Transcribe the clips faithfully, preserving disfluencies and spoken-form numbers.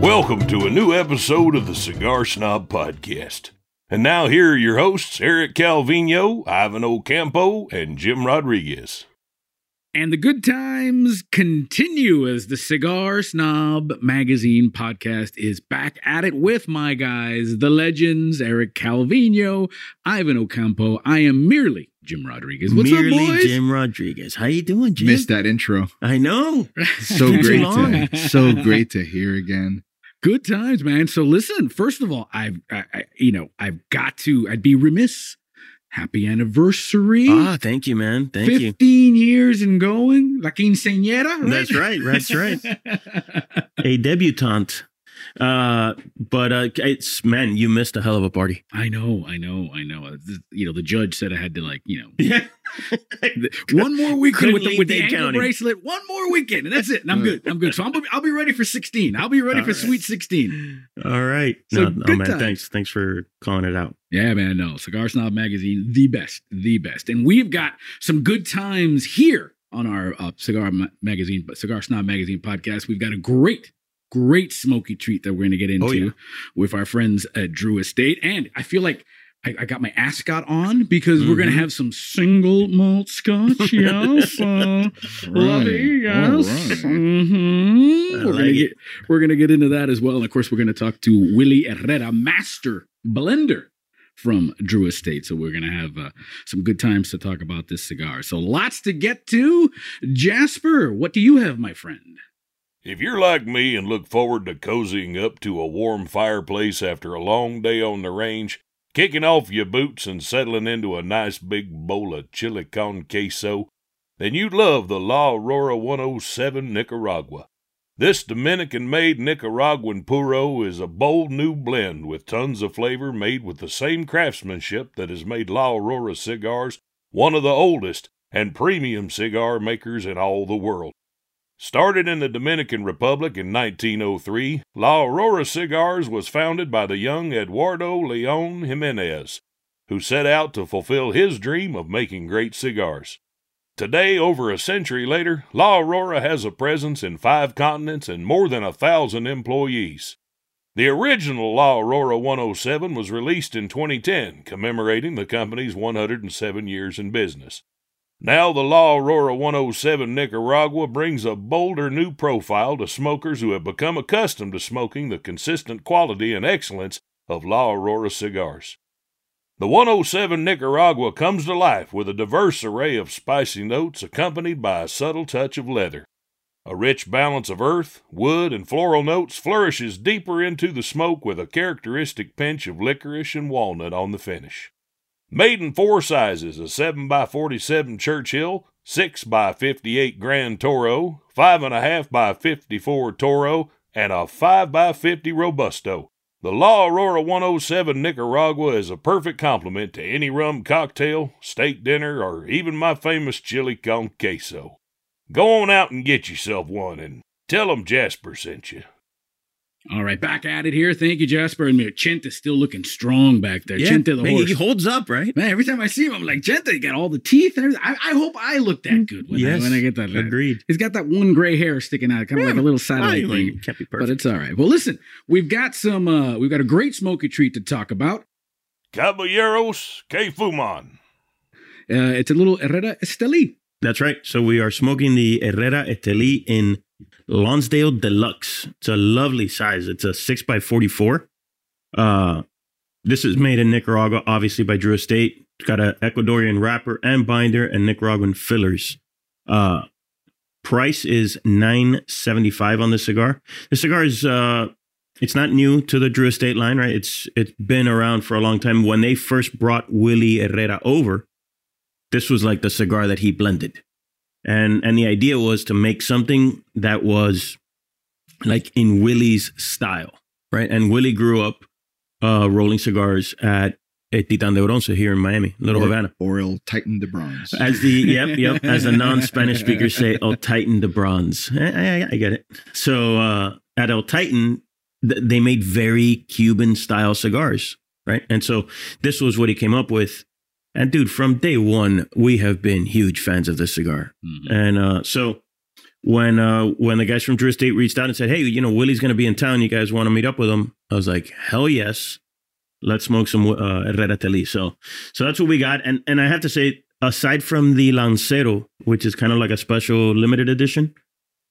Welcome to a new episode of the Cigar Snob Podcast. And now here are your hosts, Eric Calvino, Ivan Ocampo, and Jim Rodriguez. And the good times continue as the Cigar Snob Magazine podcast is back at it with my guys, the legends, Eric Calvino, Ivan Ocampo. I am merely Jim Rodriguez. What's merely up, boys? Jim Rodriguez. How you doing, Jim? Missed that intro. I know. So great to, so great to hear again. Good times, man. So listen, first of all, I've, I, I, you know, I've got to, I'd be remiss. Happy anniversary. Ah, thank you, man. Thank fifteen you. fifteen years and going. La quinceañera, right? That's right. That's right. A debutante. Uh, but, uh, it's, man, you missed a hell of a party. I know. I know. I know. You know, the judge said I had to, like, you know. Yeah. One more weekend with the, with the ankle bracelet. One more weekend, and that's it. And I'm good. I'm good. So I'm, I'll be ready for sixteen. I'll be ready All for right. Sweet sixteen. All right. So no, no, man. Time. Thanks. Thanks for calling it out. Yeah, man. No, Cigar Snob Magazine, the best, the best. And we've got some good times here on our uh, Cigar ma- Magazine, but Cigar Snob Magazine podcast. We've got a great. Great smoky treat that we're going to get into oh, yeah. with our friends at Drew Estate. And I feel like I, I got my ascot on because mm-hmm. we're going to have some single malt scotch. Yes. Uh, right. Love it. Yes. Right. Mm-hmm. We're like going to get into that as well. And of course, we're going to talk to Willie Herrera, master blender from Drew Estate. So we're going to have uh, some good times to talk about this cigar. So lots to get to. Jasper, what do you have, my friend? If you're like me and look forward to cozying up to a warm fireplace after a long day on the range, kicking off your boots and settling into a nice big bowl of chili con queso, then you'd love the La Aurora one oh seven Nicaragua. This Dominican-made Nicaraguan puro is a bold new blend with tons of flavor made with the same craftsmanship that has made La Aurora cigars one of the oldest and premium cigar makers in all the world. Started in the Dominican Republic in nineteen oh three, La Aurora Cigars was founded by the young Eduardo Leon Jimenez, who set out to fulfill his dream of making great cigars. Today, over a century later, La Aurora has a presence in five continents and more than a thousand employees. The original La Aurora one oh seven was released in twenty ten, commemorating the company's one hundred seven years in business. Now the La Aurora one oh seven Nicaragua brings a bolder new profile to smokers who have become accustomed to smoking the consistent quality and excellence of La Aurora cigars. The one oh seven Nicaragua comes to life with a diverse array of spicy notes accompanied by a subtle touch of leather. A rich balance of earth, wood, and floral notes flourishes deeper into the smoke with a characteristic pinch of licorice and walnut on the finish. Made in four sizes, a seven by forty-seven Churchill, six by fifty-eight Grand Toro, five point five by fifty-four Toro, and a five by fifty Robusto, the La Aurora one oh seven Nicaragua is a perfect complement to any rum cocktail, steak dinner, or even my famous chili con queso. Go on out and get yourself one, and tell them Jasper sent you. All right, back at it here. Thank you, Jasper. And Chenta's still looking strong back there. Yeah, Chenta the man, horse. He holds up, right? Man, every time I see him, I'm like, Chenta, you got all the teeth and everything. I, I hope I look that good when, yes, I, when I get that. Agreed. He's got that one gray hair sticking out, kind of yeah, like a little satellite thing. Can't be perfect. But it's all right. Well, listen, we've got some, uh, we've got a great smoky treat to talk about. Caballeros que fuman. Uh, it's a little Herrera Estelí. That's right. So we are smoking the Herrera Estelí in Lonsdale Deluxe. It's a lovely size. It's a six by forty-four. Uh, this is made in Nicaragua, obviously, by Drew Estate. It's got an Ecuadorian wrapper and binder and Nicaraguan fillers. Uh, price is nine dollars and seventy-five cents on this cigar. The cigar is, uh, it's not new to the Drew Estate line, right? It's It's been around for a long time. When they first brought Willie Herrera over, this was like the cigar that he blended. And and the idea was to make something that was like in Willie's style, right? And Willie grew up uh, rolling cigars at El Titan de Bronce here in Miami, Little or, Havana. Or El Titan de Bronce. As the, yep, yep, as the non-Spanish speakers say, El Titan de Bronce. I, I, I get it. So uh, at El Titan, th- they made very Cuban-style cigars, right? And so this was what he came up with. And dude, from day one, we have been huge fans of this cigar. Mm-hmm. And uh, so when uh, when the guys from Drew Estate reached out and said, hey, you know, Willie's going to be in town. You guys want to meet up with him? I was like, hell yes. Let's smoke some uh, Herrera Estelí. So so that's what we got. And and I have to say, aside from the Lancero, which is kind of like a special limited edition,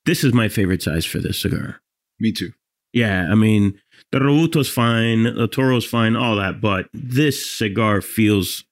this is my favorite size for this cigar. Me too. Yeah, I mean, the Robusto's fine, the Toro's fine, all that. But this cigar feels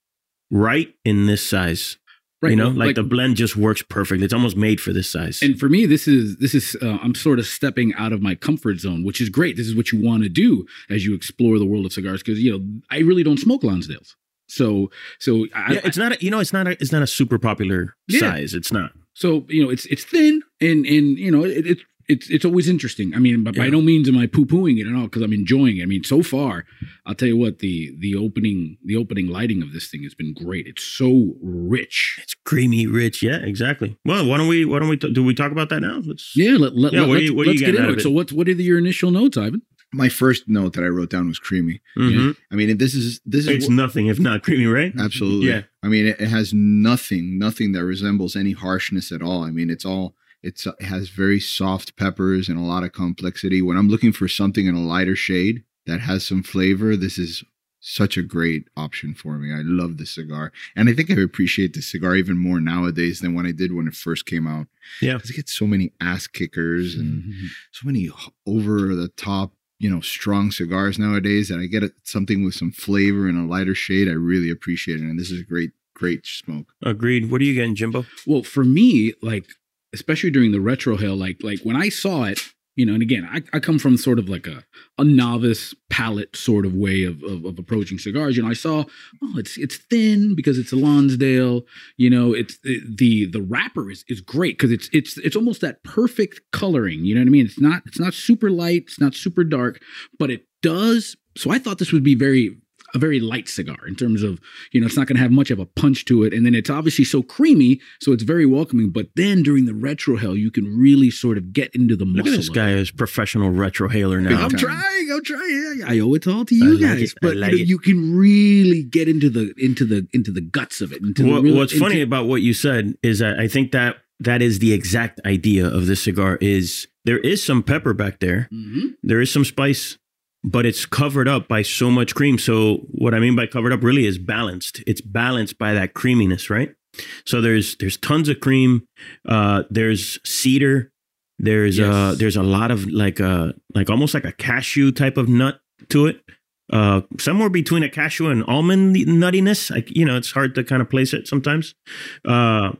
right in this size. Right, you know, like, like the blend just works perfectly. It's almost made for this size. And for me, this is this is uh, I'm sort of stepping out of my comfort zone, which is great. This is what you want to do as you explore the world of cigars, because you know I really don't smoke Lonsdales, so so I, yeah, it's not a, you know it's not a, it's not a super popular yeah. size. It's not. So you know it's it's thin and and you know it, it's it's it's always interesting. I mean, by, yeah. by no means am I poo pooing it at all, because I'm enjoying it. I mean, so far, I'll tell you what, the the opening the opening lighting of this thing has been great. It's so rich. It's creamy rich. Yeah, exactly. Well, why don't we why don't we t- do we talk about that now? Let's yeah. Let, let, yeah, let, what let's, you, what let's get into it. it. So what what are the, your initial notes, Ivan? My first note that I wrote down was creamy. Mm-hmm. I mean, this is this is it's wh- nothing if not creamy, right? Absolutely. Yeah. I mean, it, it has nothing nothing that resembles any harshness at all. I mean, it's all. It's, it has very soft peppers and a lot of complexity. When I'm looking for something in a lighter shade that has some flavor, this is such a great option for me. I love this cigar. And I think I appreciate this cigar even more nowadays than when I did when it first came out. Yeah. Because it gets so many ass kickers and mm-hmm. so many over-the-top, you know, strong cigars nowadays that I get something with some flavor and a lighter shade. I really appreciate it. And this is a great, great smoke. Agreed. What are you getting, Jimbo? Well, for me, like... especially during the retrohale, like like when I saw it, you know, and again, I, I come from sort of like a, a novice palate sort of way of, of of approaching cigars. You know, I saw, oh, it's it's thin because it's a Lonsdale. You know, it's it, the the wrapper is is great because it's it's it's almost that perfect coloring. You know what I mean? It's not it's not super light, it's not super dark, but it does. So I thought this would be very. a very light cigar in terms of, you know, it's not going to have much of a punch to it. And then it's obviously so creamy, so it's very welcoming. But then during the retrohale, you can really sort of get into the muscle. Look at this guy is professional retrohaler now. I'm trying. I'm trying. I owe it all to you I guys. Like it, but like you, know, you can really get into the into the into the guts of it. Into well, the real, what's into- funny about what you said is that I think that that is the exact idea of this cigar. Is there is some pepper back there. Mm-hmm. There is some spice. But it's covered up by so much cream. So what I mean by covered up really is balanced. It's balanced by that creaminess, right? So there's there's tons of cream. Uh, there's cedar. There's yes. uh, there's a lot of like a like almost like a cashew type of nut to it. Uh, somewhere between a cashew and almond nuttiness. Like you know, it's hard to kind of place it sometimes. Uh,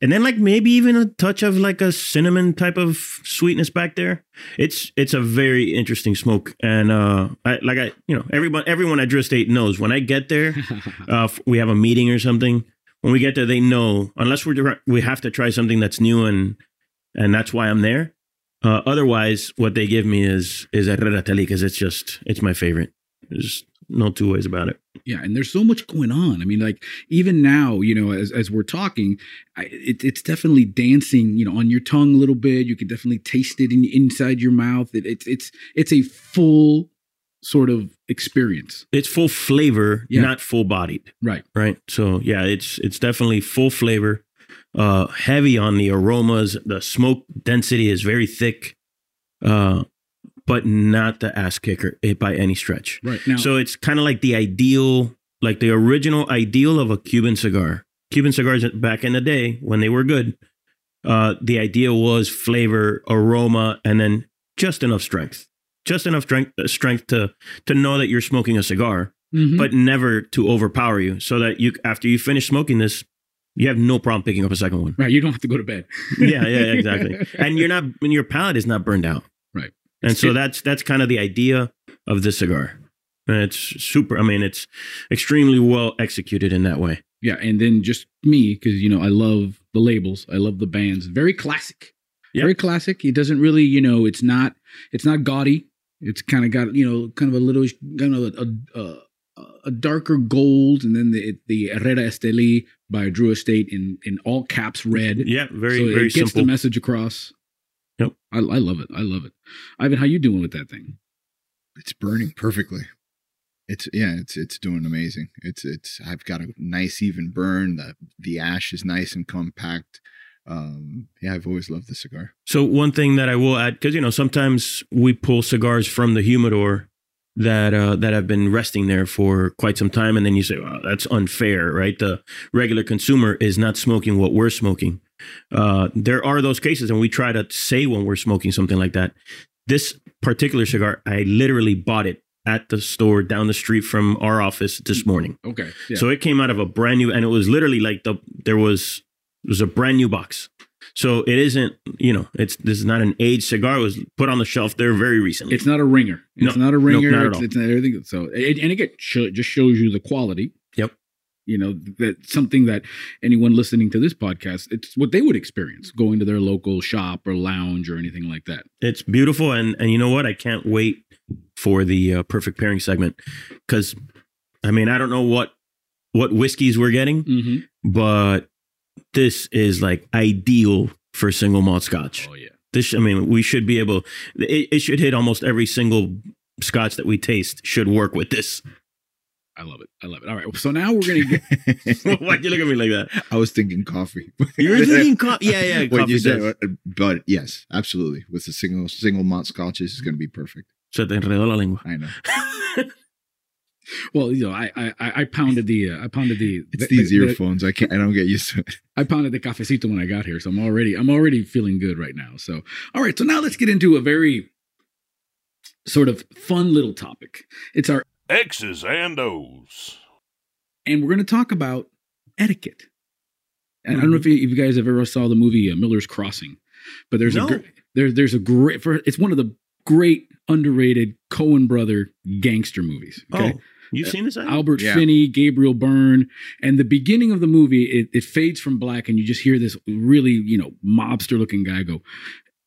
and then like maybe even a touch of like a cinnamon type of sweetness back there. It's it's a very interesting smoke, and uh, I, like I, you know, everyone everyone at Drew Estate knows when I get there, uh, we have a meeting or something. When we get there, they know unless we're we have to try something that's new, and and that's why I'm there. Uh, otherwise, what they give me is is Herrera Estelí because it's just it's my favorite. There's no two ways about it. Yeah, and there's so much going on. I mean, like even now, you know, as as we're talking, I, it, it's definitely dancing, you know, on your tongue a little bit. You can definitely taste it in, inside your mouth. It, it's it's it's a full sort of experience. It's full flavor, yeah. Not full bodied. Right, right. So yeah, it's it's definitely full flavor, uh, heavy on the aromas. The smoke density is very thick. Uh, but not the ass kicker by any stretch. Right. Now, so it's kind of like the ideal, like the original ideal of a Cuban cigar. Cuban cigars back in the day when they were good, uh, the idea was flavor, aroma, and then just enough strength, just enough strength, strength to to know that you're smoking a cigar, mm-hmm. but never to overpower you so that you after you finish smoking this, you have no problem picking up a second one. Right. You don't have to go to bed. yeah, yeah, exactly. And you're not, and your palate is not burned out. Right. And so that's that's kind of the idea of this cigar. And it's super, I mean, it's extremely well executed in that way. Yeah. And then just me, because, you know, I love the labels. I love the bands. Very classic. Yep. Very classic. It doesn't really, you know, it's not it's not gaudy. It's kind of got, you know, kind of a little, kind of a, a, a darker gold. And then the the Herrera Estelí by Drew Estate in, in all caps red. Yeah. Very, so very simple. It gets the message across. Yep. I, I love it. I love it. Ivan, how you doing with that thing? It's burning perfectly. It's yeah, it's it's doing amazing. It's it's I've got a nice even burn. The the ash is nice and compact. Um, yeah, I've always loved the cigar. So one thing that I will add, because, you know, sometimes we pull cigars from the humidor that uh, that have been resting there for quite some time. And then you say, wow, that's unfair, right? The regular consumer is not smoking what we're smoking. Uh, there are those cases, and we try to say when we're smoking something like that. This particular cigar, I literally bought it at the store down the street from our office this morning. Okay. Yeah. So it came out of a brand new, and it was literally like the, there was, it was a brand new box. So it isn't, you know, it's, this is not an aged cigar. It was put on the shelf there very recently. It's not a ringer. It's no, not a ringer. No, not it's, it's not everything. So, it, and again, it just shows you the quality. Yep. You know, that something that anyone listening to this podcast, it's what they would experience going to their local shop or lounge or anything like that. It's beautiful. And, and you know what? I can't wait for the uh, perfect pairing segment, because, I mean, I don't know what, what whiskeys we're getting, mm-hmm. but this is like ideal for single malt Scotch. Oh, yeah. This, I mean, we should be able, it, it should hit almost every single Scotch that we taste should work with this. I love it. I love it. All right. So now we're going to get... Why'd you look at me like that? I was thinking coffee. You were thinking coffee? Yeah, yeah. Coffee you said, but yes, absolutely. With the single single malt Scotches, it's going to be perfect. Se te enredó la lengua. I know. Well, you know, I I, I pounded the... Uh, I pounded the... It's the, these the, earphones. The, I can't. I don't get used to it. I pounded the cafecito when I got here, so I'm already, I'm already feeling good right now. So, all right. So now let's get into a very sort of fun little topic. It's our... X's and O's. And we're going to talk about etiquette. And mm-hmm. I don't know if you, if you guys have ever saw the movie uh, Miller's Crossing, but there's no. a gr- there, there's a great, for, it's one of the great underrated Coen brother gangster movies. Okay? Oh, you've uh, seen this? Albert yeah. Finney, Gabriel Byrne. And the beginning of the movie, it, it fades from black and you just hear this really, you know, mobster looking guy go,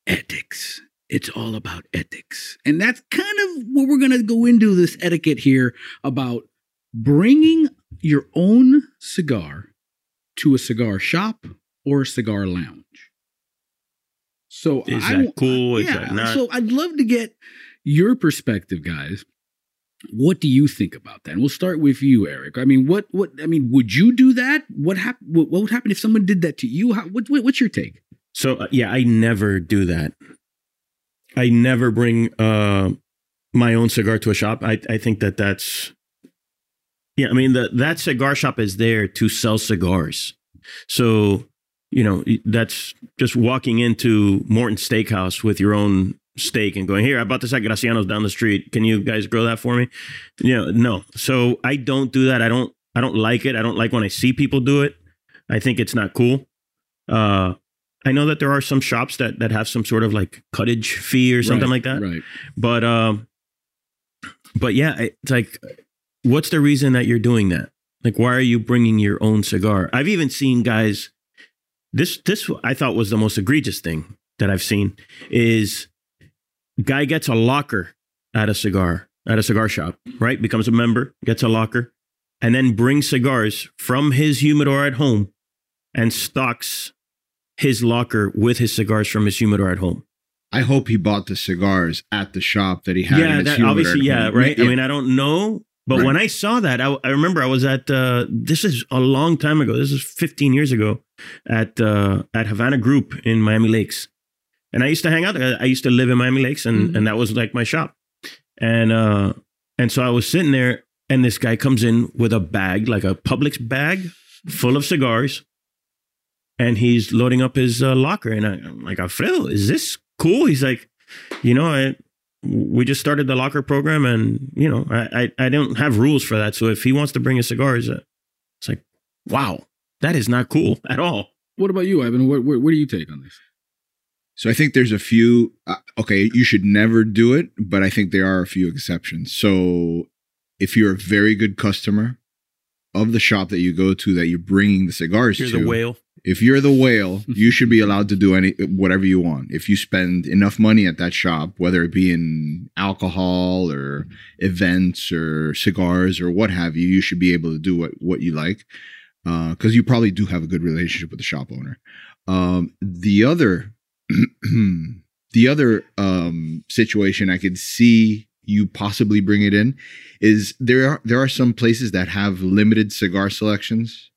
ethics. It's all about ethics. And that's kind of what we're going to go into this etiquette here about bringing your own cigar to a cigar shop or a cigar lounge. So is I, that cool? Yeah, is that not? So I'd love to get your perspective, guys. What do you think about that? And we'll start with you, Eric. I mean, what, what, I mean, would you do that? What happened? What, what would happen if someone did that to you? How, what, what, what's your take? So, uh, yeah, I never do that. I never bring uh, my own cigar to a shop. I, I think that that's, yeah, I mean, the, that cigar shop is there to sell cigars. So, you know, that's just walking into Morton Steakhouse with your own steak and going, here, I bought this at Graciano's down the street. Can you guys grill that for me? You know, no. So I don't do that. I don't, I don't like it. I don't like when I see people do it. I think it's not cool. Uh, I know that there are some shops that, that have some sort of like cuttage fee or something right, like that. Right. But, um, but yeah, it's like, what's the reason that you're doing that? Like, why are you bringing your own cigar? I've even seen guys, this, this I thought was the most egregious thing that I've seen is guy gets a locker at a cigar, at a cigar shop, right? Becomes a member, gets a locker, and then brings cigars from his humidor at home and stocks his locker with his cigars from his humidor at home. I hope he bought the cigars at the shop that he had. Yeah, in his that, humidor obviously, yeah, home. right. Yeah. I mean, I don't know, but right. when I saw that, I, I remember I was at uh, this is a long time ago. This is fifteen years ago at uh, at Havana Group in Miami Lakes, and I used to hang out there. I used to live in Miami Lakes, and mm-hmm. and that was like my shop, and uh, and so I was sitting there, and this guy comes in with a bag, like a Publix bag, full of cigars. And he's loading up his uh, locker. And I, I'm like, Alfredo, is this cool? He's like, you know, I, we just started the locker program. And, you know, I, I I don't have rules for that. So if he wants to bring his cigars, uh, it's like, wow, that is not cool at all. What about you, Ivan? What, what, what do you take on this? So I think there's a few. Uh, okay, you should never do it. But I think there are a few exceptions. So if you're a very good customer of the shop that you go to, that you're bringing the cigars you're to. You're the whale. If you're the whale, you should be allowed to do any whatever you want. If you spend enough money at that shop, whether it be in alcohol or events or cigars or what have you, you should be able to do what, what you like, because uh, you probably do have a good relationship with the shop owner. Um, the other, the other um, situation I could see you possibly bring it in is there are, there are some places that have limited cigar selections.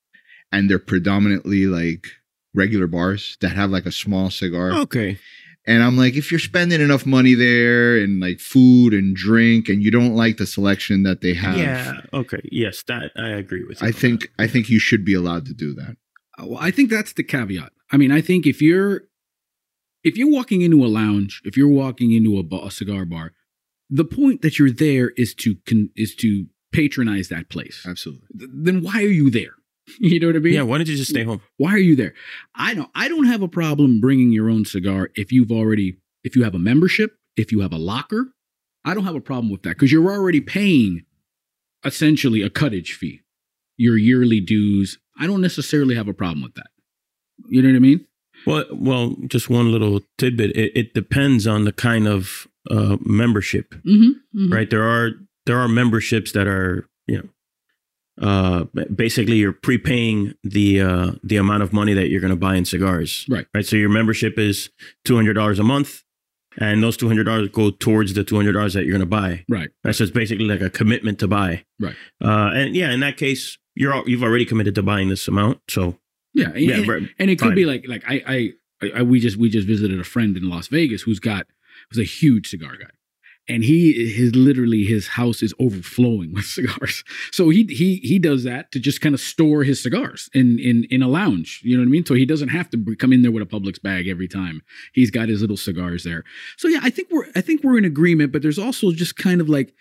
And they're predominantly like regular bars that have like a small cigar. Okay. And I'm like, if you're spending enough money there and like food and drink and you don't like the selection that they have. Yeah. Okay. Yes, that I agree with you. I think that. I think you should be allowed to do that. Well, I think that's the caveat. I mean, I think if you're if you're walking into a lounge, if you're walking into a, bar, a cigar bar, the point that you're there is to con, is to patronize that place. Absolutely. Th- then why are you there? You know what I mean? Yeah. Why don't you just stay home? Why are you there? I don't. I don't have a problem bringing your own cigar if you've already, if you have a membership, if you have a locker. I don't have a problem with that because you're already paying essentially a cuttage fee, your yearly dues. I don't necessarily have a problem with that. You know what I mean? Well, well, just one little tidbit. It, it depends on the kind of uh, membership, mm-hmm, mm-hmm. right? There are there are memberships that are, you know. Uh, basically, you're prepaying the uh, the amount of money that you're going to buy in cigars, right? Right. So your membership is two hundred dollars a month, and those two hundred dollars go towards the two hundred dollars that you're going to buy, right? Right. So it's basically like a commitment to buy, right? Uh, and yeah, in that case, you're all, you've already committed to buying this amount, so yeah, and, yeah, and, and it could fine. be like like I, I I we just we just visited a friend in Las Vegas who's got who's a huge cigar guy. And he his literally his house is overflowing with cigars. So he he he does that to just kind of store his cigars in in in a lounge. You know what I mean? So he doesn't have to come in there with a Publix bag every time. He's got his little cigars there. So yeah, I think we're I think we're in agreement. But there's also just kind of like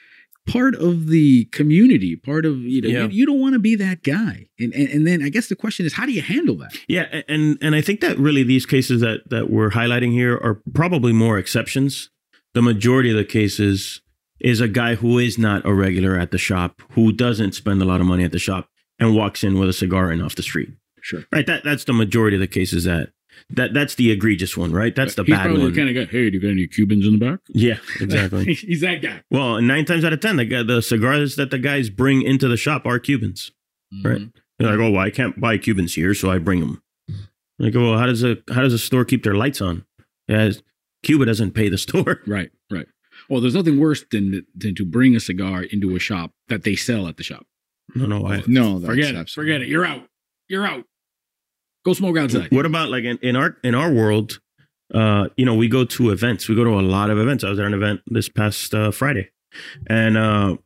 part of the community, part of you know yeah. you, you don't want to be that guy. And, and and then I guess the question is, how do you handle that? Yeah, and and I think that really these cases that that we're highlighting here are probably more exceptions. The majority of the cases is a guy who is not a regular at the shop, who doesn't spend a lot of money at the shop and walks in with a cigar and off the street. Sure. Right. That That's the majority of the cases that that that's the egregious one. Right. That's the He's bad one. Kind of guy, hey, do you got any Cubans in the back? Yeah, exactly. He's that guy. Well, nine times out of ten, the, guy, the cigars that the guys bring into the shop are Cubans. Mm-hmm. Right. They're like, oh, well, I can't buy Cubans here, so I bring them. Like, well, how does a how does a store keep their lights on? Yeah. Cuba doesn't pay the store. Right, right. Well, there's nothing worse than than to bring a cigar into a shop that they sell at the shop. No, no. I, no, that's forget it. Forget it. You're out. You're out. Go smoke outside. What about like in, in our in our world, uh, you know, we go to events. We go to a lot of events. I was at an event this past uh, Friday. And, uh,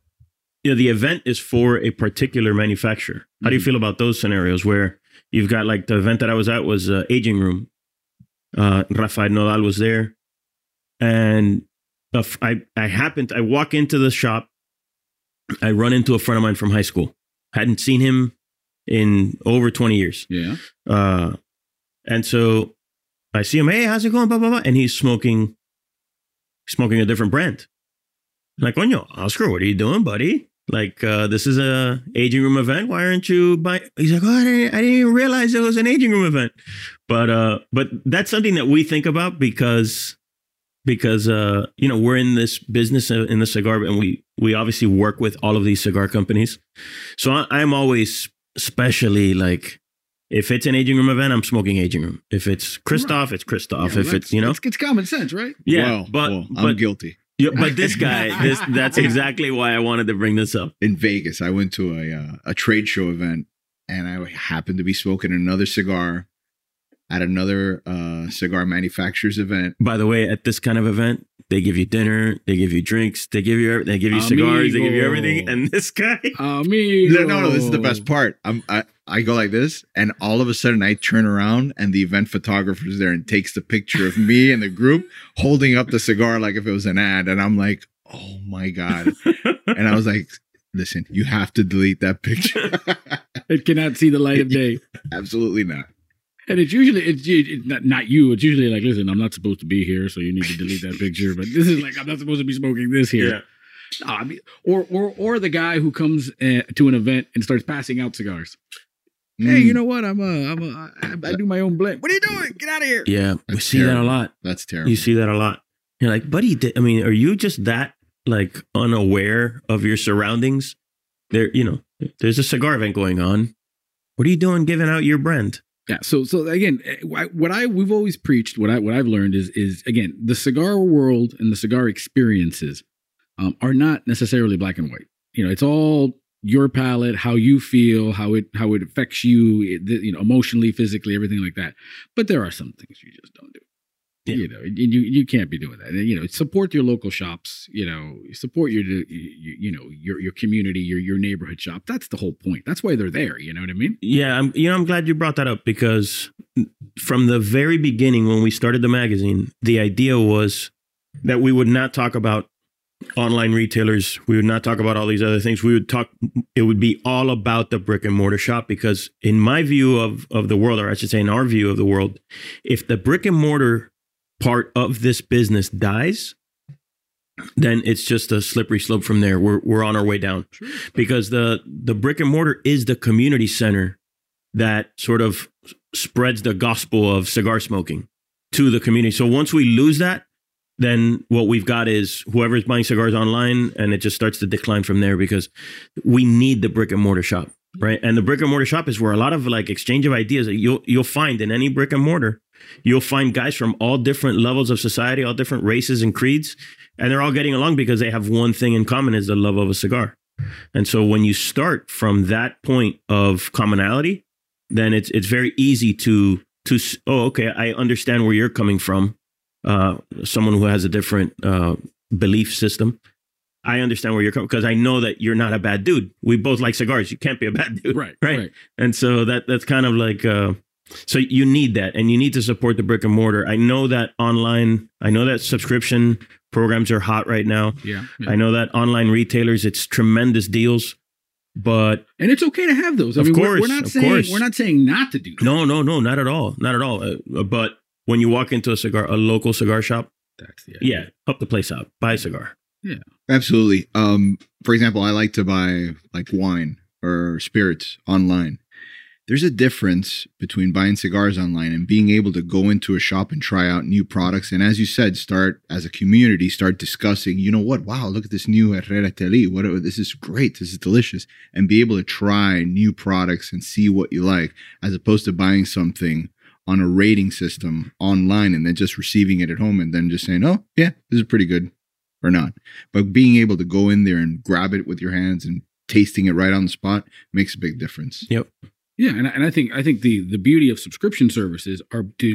you know, the event is for a particular manufacturer. How mm-hmm. do you feel about those scenarios where you've got like the event that I was at was uh, Aging Room. Uh, Rafael Nodal was there. And I, I happened, I walk into the shop, I run into a friend of mine from high school. Hadn't seen him in over twenty years. Yeah. Uh, and so I see him, hey, how's it going? Blah, blah, blah. And he's smoking, smoking a different brand. I'm like, Oño, Oscar, what are you doing, buddy? Like, uh, this is a Aging Room event. Why aren't you buying? He's like, oh, I didn't, I didn't even realize it was an Aging Room event. But, uh, but that's something that we think about because, because, uh, you know, we're in this business in the cigar, and we, we obviously work with all of these cigar companies. So I, I'm always, especially like, if it's an Aging Room event, I'm smoking Aging Room. If it's Christoph, right. it's Christoph. Yeah, if it's, you know, it's common sense, right? Yeah. Well, but, well, I'm but, guilty. Yeah, but this guy, this that's exactly why I wanted to bring this up. In Vegas, I went to a uh, a trade show event, and I happened to be smoking another cigar at another uh, cigar manufacturer's event. By the way, at this kind of event, they give you dinner, they give you drinks, they give you they give you Amigo. cigars, they give you everything. And this guy, Amigo. no, no, this is the best part. I'm, I I go like this, and all of a sudden I turn around, and the event photographer is there and takes the picture of me and the group holding up the cigar like if it was an ad, and I'm like, oh my god, and I was like, listen, you have to delete that picture. It cannot see the light of day. Absolutely not. And it's usually, it's, it's not, not you, it's usually like, listen, I'm not supposed to be here, so you need to delete that picture. But this is like, I'm not supposed to be smoking this here. Yeah. Nah, I mean, or, or, or the guy who comes uh, to an event and starts passing out cigars. Mm. Hey, you know what? I'm a, I'm a, I, I do my own blend. What are you doing? Get out of here. Yeah, That's we see terrible. that a lot. That's terrible. You see that a lot. You're like, buddy, I mean, are you just that, like, unaware of your surroundings? There, you know, there's a cigar event going on. What are you doing giving out your brand? Yeah. So, so again, what I we've always preached, what I what I've learned is is again, the cigar world and the cigar experiences um, are not necessarily black and white. You know, it's all your palate, how you feel, how it how it affects you, it, you know, emotionally, physically, everything like that. But there are some things you just don't do. Yeah. You know, you you can't be doing that. And, you know, support your local shops. You know, support your you, you know your your community, your your neighborhood shop. That's the whole point. That's why they're there. You know what I mean? Yeah, I'm. You know, I'm glad you brought that up, because from the very beginning, when we started the magazine, the idea was that we would not talk about online retailers. We would not talk about all these other things. We would talk. It would be all about the brick and mortar shop, because in my view of of the world, or I should say, in our view of the world, if the brick and mortar part of this business dies, then it's just a slippery slope from there. We're we're on our way down. Sure. Because the the brick and mortar is the community center that sort of spreads the gospel of cigar smoking to the community. So once we lose that, then what we've got is whoever's buying cigars online, and it just starts to decline from there, because we need the brick and mortar shop, right? And the brick and mortar shop is where a lot of like exchange of ideas that you'll you'll find in any brick and mortar. You'll find guys from all different levels of society, all different races and creeds, and they're all getting along because they have one thing in common, is the love of a cigar. And so when you start from that point of commonality, then it's it's very easy to, to oh, okay, I understand where you're coming from, uh, someone who has a different uh, belief system. I understand where you're coming, because I know that you're not a bad dude. We both like cigars. You can't be a bad dude. Right, right. right. And so that that's kind of like... Uh, So you need that, and you need to support the brick and mortar. I know that online, I know that subscription programs are hot right now. Yeah, yeah. I know that online retailers, it's tremendous deals, but and it's okay to have those. I of mean, course, we're, we're not of saying course. we're not saying not to do that. No, no, no, not at all, not at all. Uh, but when you walk into a cigar, a local cigar shop, that's the idea. Yeah, help the place out, buy a cigar. Yeah, absolutely. Um, for example, I like to buy like wine or spirits online. There's a difference between buying cigars online and being able to go into a shop and try out new products. And as you said, start as a community, start discussing, you know what? Wow, look at this new Herrera Estelí. What, this is great. This is delicious. And be able to try new products and see what you like, as opposed to buying something on a rating system online and then just receiving it at home and then just saying, oh, yeah, this is pretty good or not. But being able to go in there and grab it with your hands and tasting it right on the spot makes a big difference. Yep. Yeah, and and I think I think the the beauty of subscription services are to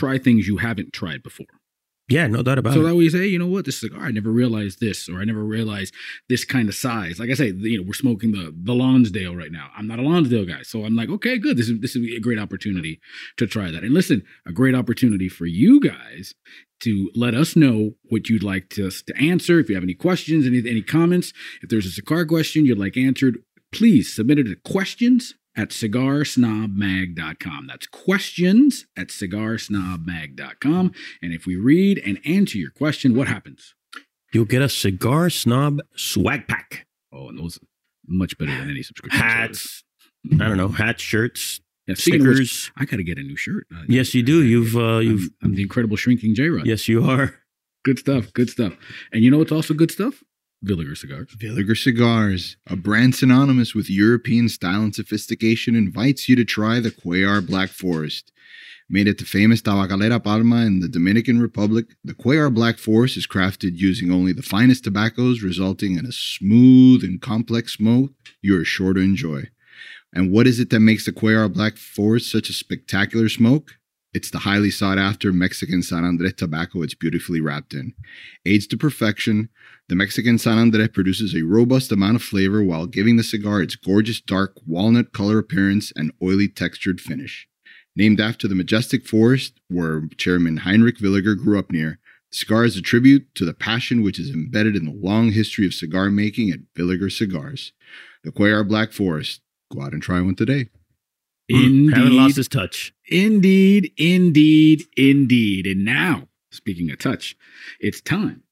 try things you haven't tried before. Yeah, no doubt about it. So that way you say, hey, you know what, this cigar, I never realized this, or I never realized this kind of size. Like I say, you know, we're smoking the the Lonsdale right now. I'm not a Lonsdale guy, so I'm like, okay, good. This is this is a great opportunity to try that. And listen, a great opportunity for you guys to let us know what you'd like to to answer. If you have any questions, any any comments, if there's a cigar question you'd like answered, please submit it to questions at cigar snob mag dot com. That's questions at cigar snob mag dot com. And if we read and answer your question, what happens? You'll get a Cigar Snob swag pack. Oh, and those are much better than any subscription. Hats. Service. I don't know. Hats, shirts, yeah, stickers. Which, I got to get a new shirt. Uh, yes, you do. You've, uh, you've. I'm, I'm the incredible shrinking J-Rod. Yes, you are. Good stuff. Good stuff. And you know what's also good stuff? Villiger Cigars. Villiger Cigars, a brand synonymous with European style and sophistication, invites you to try the Cuellar Black Forest. Made at the famous Tabacalera Palma in the Dominican Republic, the Cuellar Black Forest is crafted using only the finest tobaccos, resulting in a smooth and complex smoke you are sure to enjoy. And what is it that makes the Cuellar Black Forest such a spectacular smoke? It's the highly sought-after Mexican San Andres tobacco it's beautifully wrapped in. Aged to perfection, the Mexican San Andres produces a robust amount of flavor while giving the cigar its gorgeous dark walnut color appearance and oily textured finish. Named after the majestic forest where Chairman Heinrich Villiger grew up near, the cigar is a tribute to the passion which is embedded in the long history of cigar making at Villiger Cigars. The Cuellar Black Forest. Go out and try one today. Indeed, haven't lost his touch. Indeed, indeed, indeed. And now, speaking of touch, it's time.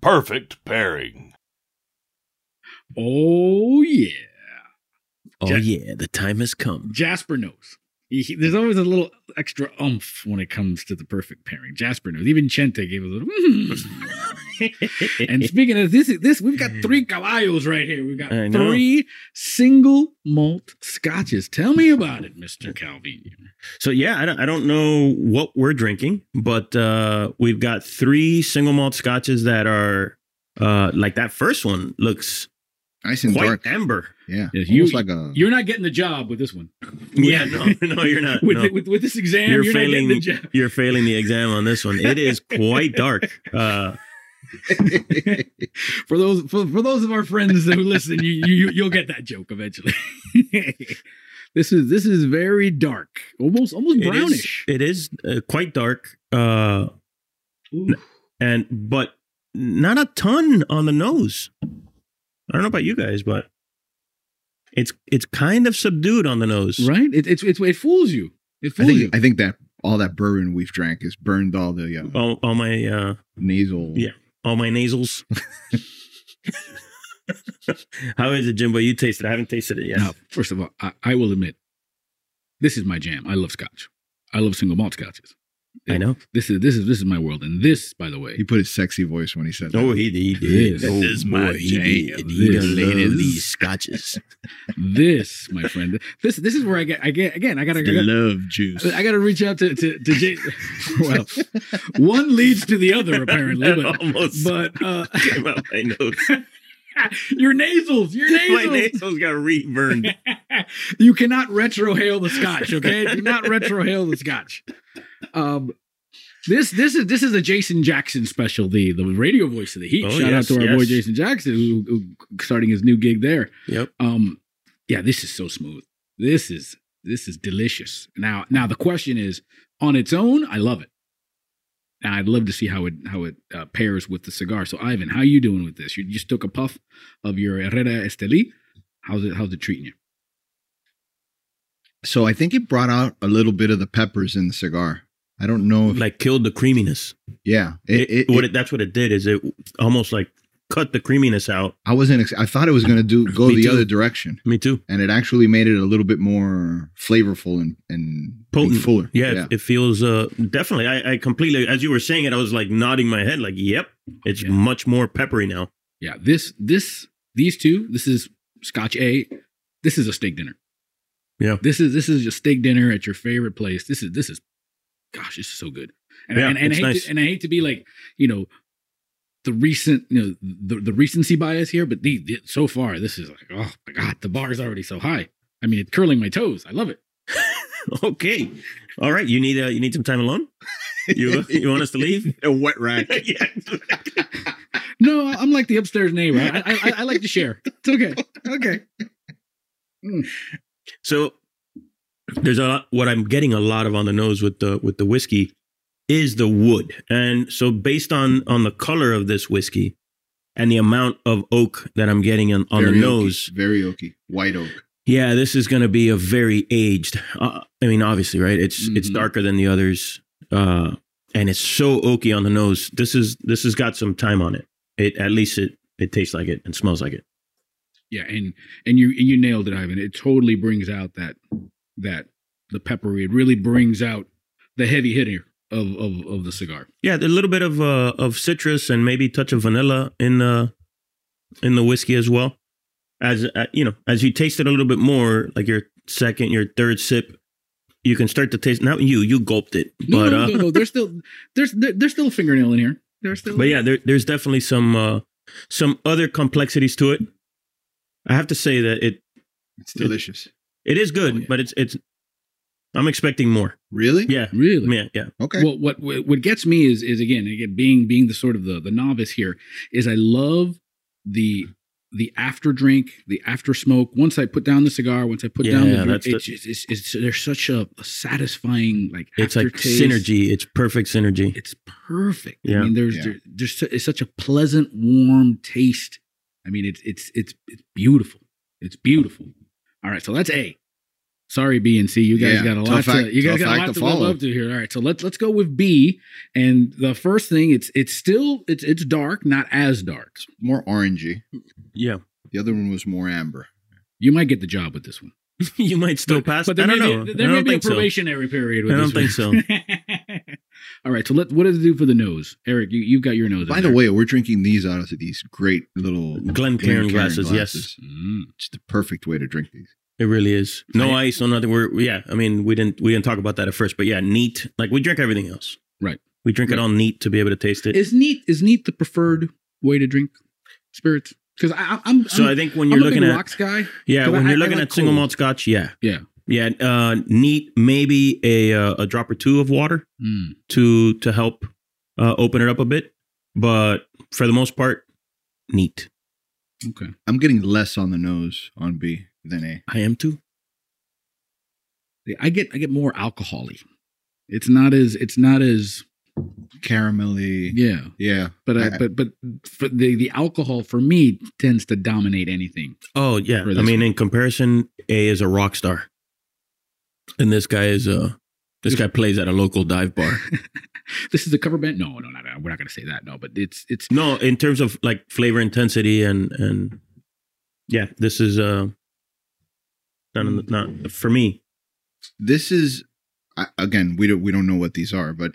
Perfect pairing. Oh, yeah. Oh, Jas- yeah. The time has come. Jasper knows. He, he, there's always a little extra oomph when it comes to the perfect pairing. Jasper knows. Even Chente gave a little. Mm. And speaking of this, this we've got three caballos right here. We've got three single malt scotches. Tell me about it, Mister Calvino. So yeah, I don't, I don't know what we're drinking, but uh, we've got three single malt scotches that are uh, like that first one looks Nice and quite dark amber. Yeah, yeah you, like a... You're not getting the job with this one. Yeah, no, no, you're not. with, no. The, with, with this exam, you're, you're failing. Not getting the job. You're failing the exam on this one. It is quite dark. Uh, for those for, for those of our friends who listen, you, you you'll get that joke eventually. This is this is very dark, almost almost brownish. It is, it is uh, quite dark, uh, and but not a ton on the nose. I don't know about you guys, but it's it's kind of subdued on the nose, right? It it's, it's it fools you. It fools I think, you. I think that all that bourbon we've drank has burned all the uh, all, all my uh, nasal. Yeah, all my nasals. How is it, Jimbo? You tasted it. I haven't tasted it yet. Now, first of all, I, I will admit, this is my jam. I love Scotch. I love single malt Scotches. It, I know this is this is this is my world, and this, by the way, he put his sexy voice when he said that. Oh, he, he did. This, this oh, is my boy, jam. He, did. he this related those. These Scotches. This, my friend, this this is where I get I get again. I gotta the I gotta, love juice. I gotta reach out to to, to Jay. Well, one leads to the other apparently. But, almost, but uh, came out my nose. Your nasals, your nasals. My nasals got reburned. You cannot retrohale the Scotch, okay? Do not retrohale the Scotch. Um, this this is this is a Jason Jackson special, the the radio voice of the Heat. Oh, Shout yes, out to our yes. boy Jason Jackson, who, who starting his new gig there. Yep. Um, yeah, this is so smooth. This is this is delicious. Now now the question is, on its own, I love it. Now, I'd love to see how it how it uh, pairs with the cigar. So, Ivan, how are you doing with this? You just took a puff of your Herrera Estelí. How's it how's it treating you? So, I think it brought out a little bit of the peppers in the cigar. I don't know if like killed the creaminess. Yeah, it, it, it, what it, that's what it did is it almost like cut the creaminess out. I wasn't. I thought it was going to do go the too. other direction. Me too. And it actually made it a little bit more flavorful and and potent, and fuller. Yeah, yeah, it feels uh, definitely. I, I completely, as you were saying it, I was like nodding my head, like, "Yep, it's yeah. much more peppery now." Yeah, this this these two. This is Scotch A. This is a steak dinner. Yeah, this is this is a steak dinner at your favorite place. This is this is, gosh, this is so good. And yeah, and, and it's I hate nice. to, and I hate to be like you know. The recent, you know, the, the recency bias here, but the, the so far this is like, oh my god, the bar is already so high. I mean, it's curling my toes. I love it. Okay, all right. You need uh, you need some time alone. You you want us to leave? A wet rack. No, I'm like the upstairs neighbor. I, I I like to share. It's okay. Okay. Mm. So there's a lot, what I'm getting a lot of on the nose with the with the whiskey. Is the wood. And so based on on the color of this whiskey and the amount of oak that I'm getting on, on the nose. Oaky, very oaky. White oak. Yeah, this is going to be a very aged. Uh, I mean, obviously, right? It's mm-hmm. it's darker than the others. Uh, and it's so oaky on the nose. This is this has got some time on it. It at least it it tastes like it and smells like it. Yeah, and and you and you nailed it, Ivan. It totally brings out that that the peppery. It really brings out the heavy hitter. Of, of of the cigar, yeah, a little bit of uh, of citrus and maybe a touch of vanilla in the in the whiskey as well. As uh, you know, as you taste it a little bit more, like your second, your third sip, you can start to taste. Now you you gulped it, no, but no, uh, no, no, there's still there's there, there's still a fingernail in here. There's still, but yeah, there, there's definitely some uh, some other complexities to it. I have to say that it it's delicious. It, it is good, oh, yeah. but it's it's. I'm expecting more. Really? Yeah. Really? Yeah. Yeah. Okay. Well, what what gets me is is again, again being being the sort of the, the novice here is I love the the after drink, the after smoke. Once I put down the cigar, once I put yeah, down the drink, it's, the, it's, it's, it's, it's, there's such a, a satisfying like it's like taste. Synergy. It's perfect synergy. It's perfect. Yeah. I mean, there's yeah. there, there's it's such a pleasant, warm taste. I mean, it's it's it's it's beautiful. It's beautiful. All right, so that's A. Sorry, B and C. You guys yeah, got a lot fact, to you guys got a lot to follow up to here. All right, so let's let's go with B. And the first thing, it's it's still it's it's dark, not as dark, more orangey. Yeah, the other one was more amber. You might get the job with this one. You might still but, pass. But there I may don't be, know. There I may be a probationary so. period. With I don't this think one. so. All right, so let what does it do for the nose, Eric? You you've got your nose. By the there. way, we're drinking these out of these great little Glencairn glasses. glasses. Yes, mm. It's the perfect way to drink these. It really is. No I, ice, no nothing. We're yeah. I mean, we didn't we didn't talk about that at first, but yeah, neat. Like we drink everything else, right? We drink right. it all neat to be able to taste it. Is neat is neat the preferred way to drink spirits? Because I'm, I'm so I think when you're looking at rocks guy, yeah, when I, you're looking like at single cool. malt Scotch, yeah, yeah, yeah, uh, neat, maybe a uh, a drop or two of water mm. to to help uh, open it up a bit, but for the most part, neat. Okay, I'm getting less on the nose on B than A. I am too. I get I get more alcoholy. It's not as it's not as. caramelly, yeah, yeah, but I, I, but but for the the alcohol for me tends to dominate anything. Oh yeah, I mean, one. in comparison, A is a rock star, and this guy is a this guy plays at a local dive bar. This is a cover band. No, no, no, no, we're not going to say that. No, but it's it's no in terms of like flavor intensity and and yeah, this is uh not not for me. This is again, we don't we don't know what these are, but.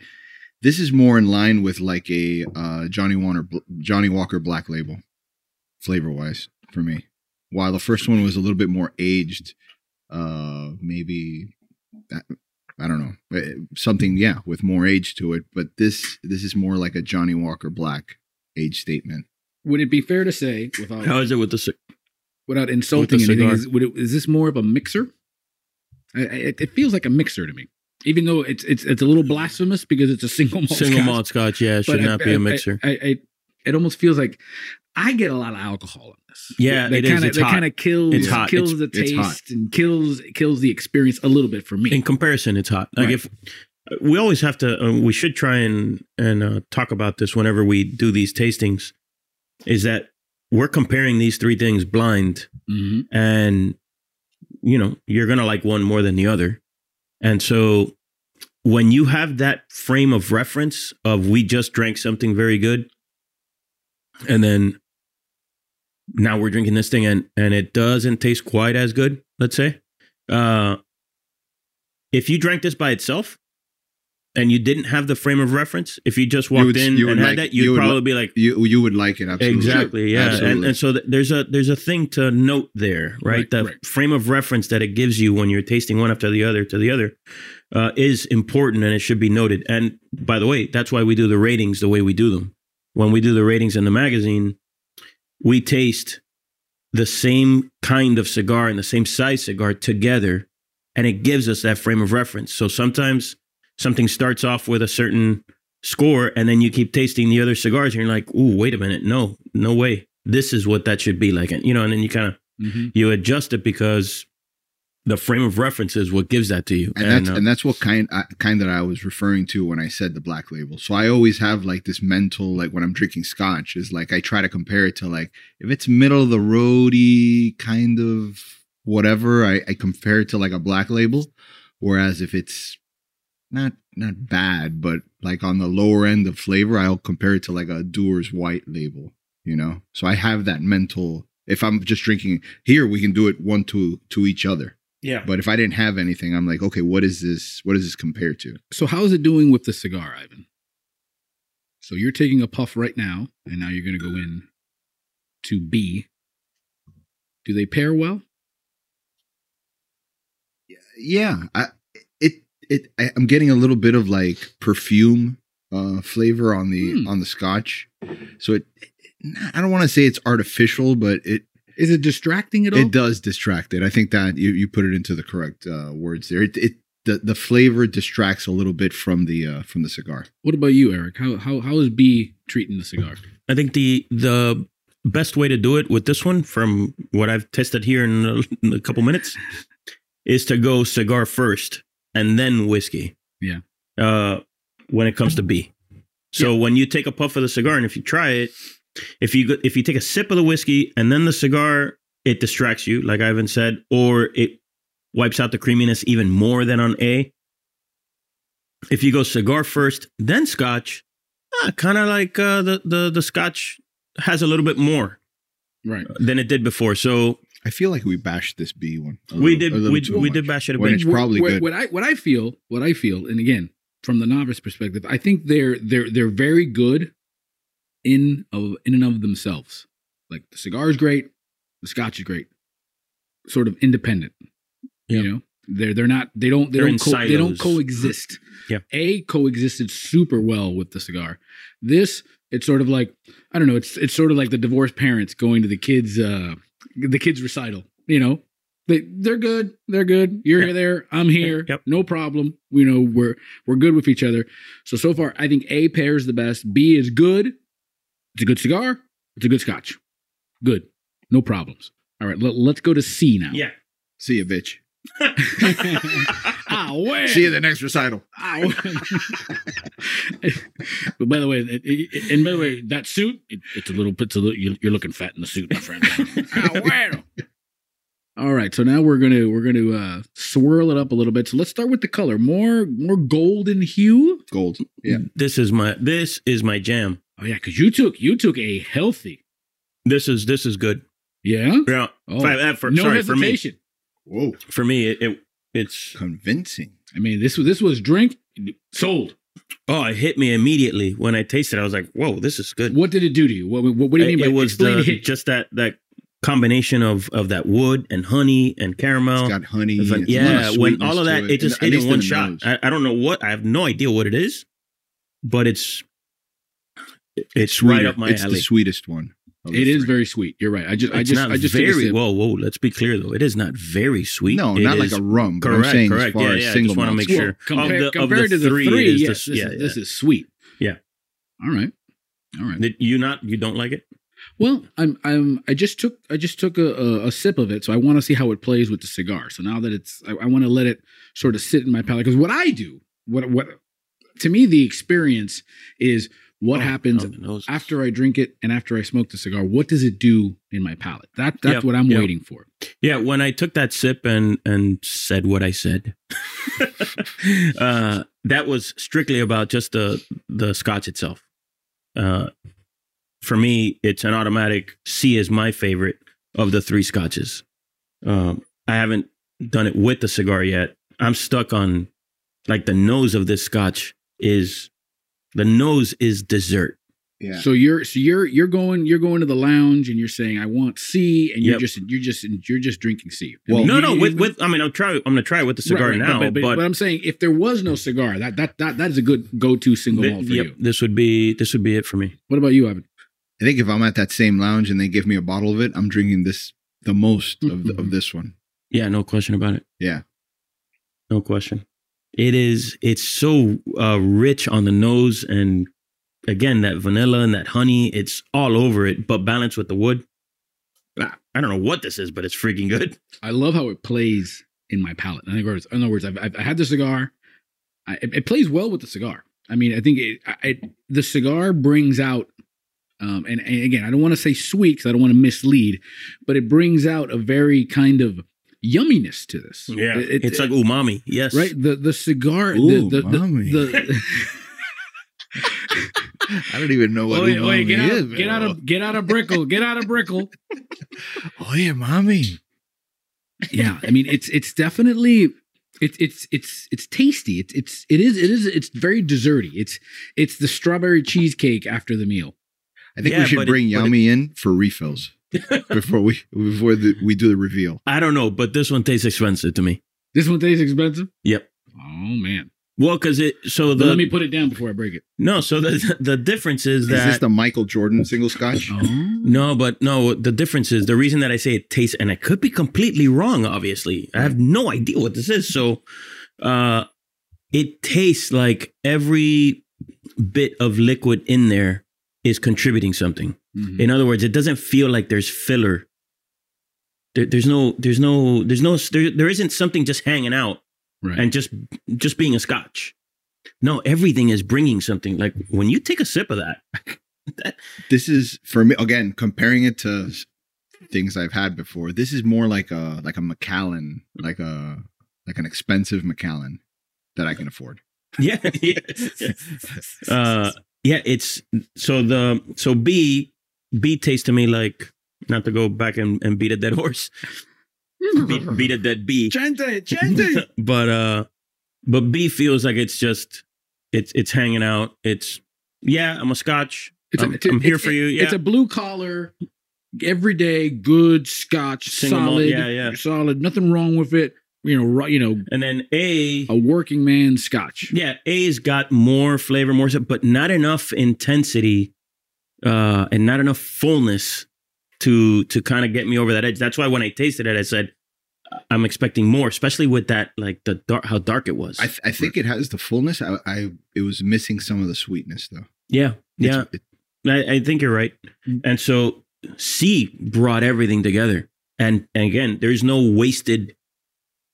This is more in line with like a uh, Johnny Walker, Johnny Walker Black Label, flavor-wise for me. While the first one was a little bit more aged, uh, maybe I don't know something, yeah, with more age to it. But this this is more like a Johnny Walker Black age statement. Would it be fair to say, without how is it with the without insulting with the anything? Is, would it, is this more of a mixer? I, it, it feels like a mixer to me. Even though it's it's it's a little blasphemous because it's a single malt single scotch. malt scotch, yeah, it should but not I, be a mixer. I, I, I, it almost feels like I get a lot of alcohol on this. Yeah, that, that it kinda, is. That kind of kills it's hot. kills it's, the taste and kills kills the experience a little bit for me. In comparison, it's hot. Like right. if we always have to, uh, we should try and and uh, talk about this whenever we do these tastings. Is that we're comparing these three things blind, mm-hmm. and you know you're gonna like one more than the other. And so when you have that frame of reference of we just drank something very good and then now we're drinking this thing and, and it doesn't taste quite as good, let's say. Uh, if you drank this by itself and you didn't have the frame of reference, if you just walked you would, in and had like, that, you'd you probably would, be like... You you would like it, absolutely. Exactly, yeah. Absolutely. And, and so th- there's a there's a thing to note there, right? right the right. frame of reference that it gives you when you're tasting one after the other to the other uh, is important and it should be noted. And by the way, that's why we do the ratings the way we do them. When we do the ratings in the magazine, we taste the same kind of cigar and the same size cigar together and it gives us that frame of reference. So sometimes... something starts off with a certain score and then you keep tasting the other cigars and you're like, ooh, wait a minute. No, no way. This is what that should be like. And, you know, and then you kind of, mm-hmm. you adjust it because the frame of reference is what gives that to you. And, and, that's, uh, and that's what kind, uh, kind that I was referring to when I said the Black Label. So I always have like this mental, like when I'm drinking scotch is like, I try to compare it to like, if it's middle of the roady kind of whatever, I, I compare it to like a Black Label. Whereas if it's, Not not bad, but like on the lower end of flavor, I'll compare it to like a Dewar's White Label, you know? So I have that mental, if I'm just drinking here, we can do it one to to each other. Yeah. But if I didn't have anything, I'm like, okay, what is this? What is this compared to? So how is it doing with the cigar, Ivan? So you're taking a puff right now, and now you're going to go in to B. Do they pair well? Yeah. I, it. It, I, I'm getting a little bit of like perfume uh, flavor on the mm. on the scotch, so it. it I don't want to say it's artificial, but it is it distracting at all. It does distract it. I think that you, you put it into the correct uh, words there. It, it the the flavor distracts a little bit from the uh, from the cigar. What about you, Eric? How how how is B treating the cigar? I think the the best way to do it with this one, from what I've tested here in a, in a couple minutes, is to go cigar first. And then whiskey. Yeah. Uh, when it comes to B, so yeah. when you take a puff of the cigar, and if you try it, if you go, if you take a sip of the whiskey and then the cigar, it distracts you, like Ivan said, or it wipes out the creaminess even more than on A. If you go cigar first, then scotch, ah, kind of like uh, the the the scotch has a little bit more, right, than it did before. So. I feel like we bashed this B one. We did. We, we did bash it a bit. It's probably what, good. What I what I feel, what I feel, and again from the novice perspective, I think they're they're they're very good in of in and of themselves. Like the cigar is great, the scotch is great, sort of independent. Yep. You know, they're they're not they don't they they're don't co- they don't coexist. Yeah. A coexisted super well with the cigar. This, it's sort of like, I don't know, it's it's sort of like the divorced parents going to the kids uh the kids recital, you know. They they're good, they're good. You're yep. there, I'm here. Yep. No problem. You know, we're we're good with each other. So so far, I think A pairs the best. B is good. It's a good cigar. It's a good scotch. Good. No problems. All right, let, let's go to C now. Yeah. See ya, bitch. I'll win. See you at the next recital. I'll win. But by the way, it, it, and by the way, that suit, it, it's a little bit, you're looking fat in the suit, my friend. I'll win. All right, so now we're gonna we're gonna uh, swirl it up a little bit. So let's start with the color, more more golden hue. Gold, yeah. This is my this is my jam. Oh yeah, because you took you took a healthy. This is this is good. Yeah, yeah. Oh. Five, for, no sorry, hesitation. For me, whoa, for me it, it it's convincing. I mean, this was this was drink sold. Oh, it hit me immediately when I tasted it. I was like, whoa, this is good. What did it do to you? What, what, what do you I, mean by it? Was the, hit? Just that that. Combination of of that wood and honey and caramel. It's got honey. It's like, it's yeah, when all of that, it, it just hit in one shot. I, I don't know what, I have no idea what it is, but it's it's, it's right up my it's alley. It's the sweetest one. It is very sweet. You're right. I just, it's I just, I just very. Whoa, whoa. Let's be clear though. It is not very sweet. No, it not is, like a rum. But correct. I'm saying correct. As far yeah, as yeah. Single I just want to make sure. Well, compared, of the, compared of the to the three, three is yes, the, this, yeah, is, yeah. this is sweet. Yeah. All right. All right. You not? You don't like it? Well, I'm I'm I just took I just took a, a, a sip of it, so I want to see how it plays with the cigar. So now that it's, I, I want to let it sort of sit in my palate because what I do, what what to me the experience is what oh, happens oh, after I drink it and after I smoke the cigar. What does it do in my palate? That that's yep, what I'm yep. waiting for. Yeah, when I took that sip and and said what I said, uh, that was strictly about just the the scotch itself. Uh, For me, it's an automatic C is my favorite of the three scotches. Um, I haven't done it with the cigar yet. I'm stuck on like the nose of this scotch is the nose is dessert. Yeah. So you're so you're you're going you're going to the lounge and you're saying I want C and you're yep. just you're just you're just drinking C. Well, I mean, no, you, no, you, with, with I mean I'll try I'm gonna try it with the cigar right, right, now. But, but, but, but I'm saying if there was no cigar, that that that, that is a good go to single th- malt for yep, you. This would be this would be it for me. What about you, Ivan? I think if I'm at that same lounge and they give me a bottle of it, I'm drinking this the most of, the, of this one. Yeah, no question about it. Yeah. No question. It is, it's so uh, rich on the nose. And again, that vanilla and that honey, it's all over it, but balanced with the wood. I don't know what this is, but it's freaking good. I love how it plays in my palate. In other words, in other words I've, I've had the cigar. I, it, it plays well with the cigar. I mean, I think it, it the cigar brings out Um, and, and again, I don't want to say sweet because I don't want to mislead, but it brings out a very kind of yumminess to this. Yeah, it, it, it's it, like umami. Yes, right. The the cigar. Ooh, the, the, umami. The, the, I don't even know what oy, umami oy, get out, is. Get out of get out of Brickle. Get out of Brickle. Oh yeah, mommy. Yeah, I mean it's it's definitely. It's it's it's it's tasty. It's it's it is it is it's very desserty. It's it's the strawberry cheesecake after the meal. I think yeah, we should bring it, Yami it, in for refills before we before the, we do the reveal. I don't know, but this one tastes expensive to me. This one tastes expensive? Yep. Oh, man. Well, because it so the... Well, let me put it down before I break it. No, so the the difference is, is that... Is this the Michael Jordan single scotch? Oh. No, but no, the difference is the reason that I say it tastes... And I could be completely wrong, obviously. I have no idea what this is. So uh, it tastes like every bit of liquid in there is contributing something. Mm-hmm. In other words, it doesn't feel like there's filler. There, there's no, there's no, there's no, there, there isn't something just hanging out right. and just, just being a scotch. No, everything is bringing something. Like when you take a sip of that, that, this is for me again comparing it to things I've had before. This is more like a like a Macallan, like a like an expensive Macallan that I can afford. Yeah. yeah. uh, Yeah, it's so the so B B tastes to me like not to go back and, and beat a dead horse, beat, beat a dead bee. Gente, gente. But uh, but B feels like it's just it's it's hanging out. It's yeah, I'm a scotch. It's I'm, a, it's, I'm here for you. Yeah. It's a blue collar, everyday good scotch, single solid, malt. Yeah, yeah, solid. Nothing wrong with it. you know, you know, and then A, a working man Scotch. Yeah, A's got more flavor, more, but not enough intensity, uh, and not enough fullness to to kind of get me over that edge. That's why when I tasted it, I said, I'm expecting more, especially with that, like the dark, how dark it was. I, th- I think it has the fullness. I, I, it was missing some of the sweetness though. Yeah, yeah. It's, it, I, I think you're right. And so C brought everything together. And, and again, there's no wasted,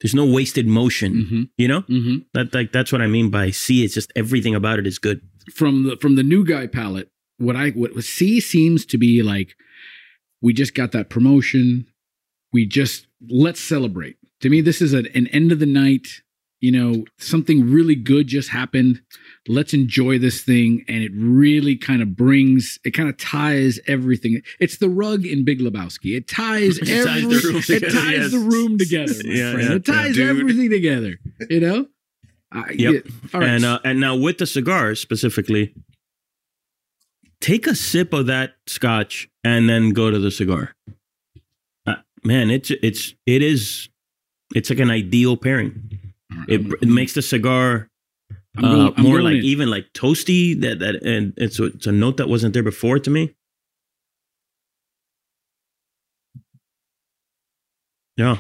there's no wasted motion. Mm-hmm. You know, mm-hmm. that like that's what I mean by C. It's just everything about it is good. From the from the new guy palate, what I what C seems to be like, we just got that promotion. We just, let's celebrate. To me, this is an, an end of the night, you know, something really good just happened. Let's enjoy this thing. And it really kind of brings, it kind of ties everything. It's the rug in Big Lebowski. It ties, it every, ties the room together. It ties yes. the room together, my yeah, friend. Yeah, it ties yeah, everything together, you know? Uh, yep. Yeah. All right. And, uh, and now with the cigars specifically, take a sip of that Scotch and then go to the cigar. Man, it's it's it is it's like an ideal pairing. It, it makes the cigar uh, going, more like in. even like toasty. That that and it's a, it's a note that wasn't there before to me. Yeah,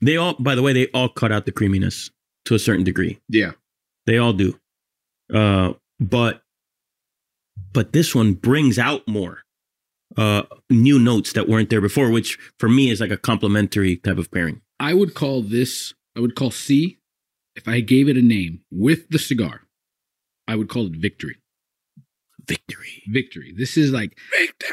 they all. By the way, they all cut out the creaminess to a certain degree. Yeah, they all do. Uh, but but this one brings out more. Uh, new notes that weren't there before, which for me is like a complimentary type of pairing. I would call this, I would call C, if I gave it a name with the cigar, I would call it victory. Victory. Victory. This is like victory.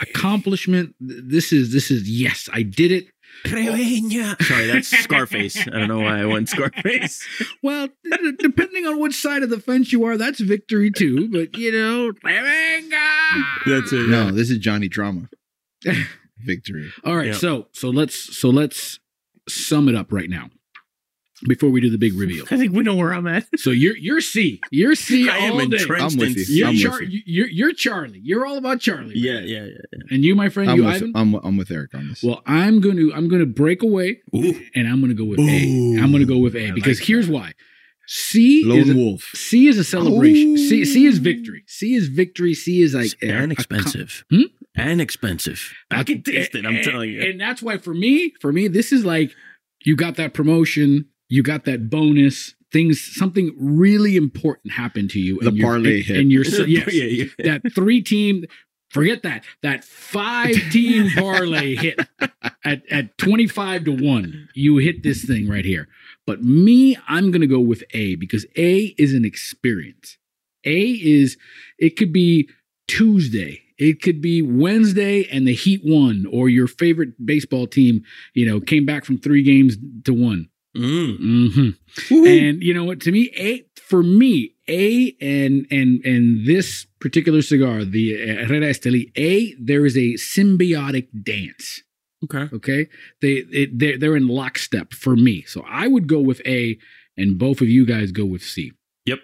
Accomplishment. This is, this is, yes, I did it. Sorry, that's Scarface. I don't know why I went Scarface. Well, depending on which side of the fence you are, that's victory too. But you know, that's it. No, this is Johnny Drama. Victory. All right, yeah. so so let's so let's sum it up right now before we do the big reveal. I think we know where I'm at. So you're you're C. You're C. I all am entrenched. I'm with you. You're, I'm Char- with you. You're, you're Charlie. You're all about Charlie. Right? Yeah, yeah, yeah, yeah. And you, my friend, I'm you, with, Ivan. I'm, I'm with Eric on this. Well, I'm going to I'm going to break away, Ooh. and I'm going to go with Ooh. A. I'm going to go with A because like here's that. why. C Lone is a, wolf. C is a celebration. Ooh. C C is victory. C is victory. C is like and expensive. A, a, hmm? And expensive. I, I can taste it. I'm and, telling you. And that's why for me, for me, this is like you got that promotion. You got that bonus, things, something really important happened to you. The and parlay and, hit. And your, yes, yeah, yeah. That three team, forget that, that five team parlay hit at, at twenty-five to one. You hit this thing right here. But me, I'm going to go with A because A is an experience. A is, it could be Tuesday. It could be Wednesday and the Heat won, or your favorite baseball team, you know, came back from three games to one. Mm. Mm-hmm. And you know what? To me, a for me, a and and and this particular cigar, the Herrera Estelí, a there is a symbiotic dance. Okay, okay, they it, they're, they're in lockstep for me. So I would go with A, and both of you guys go with C. Yep,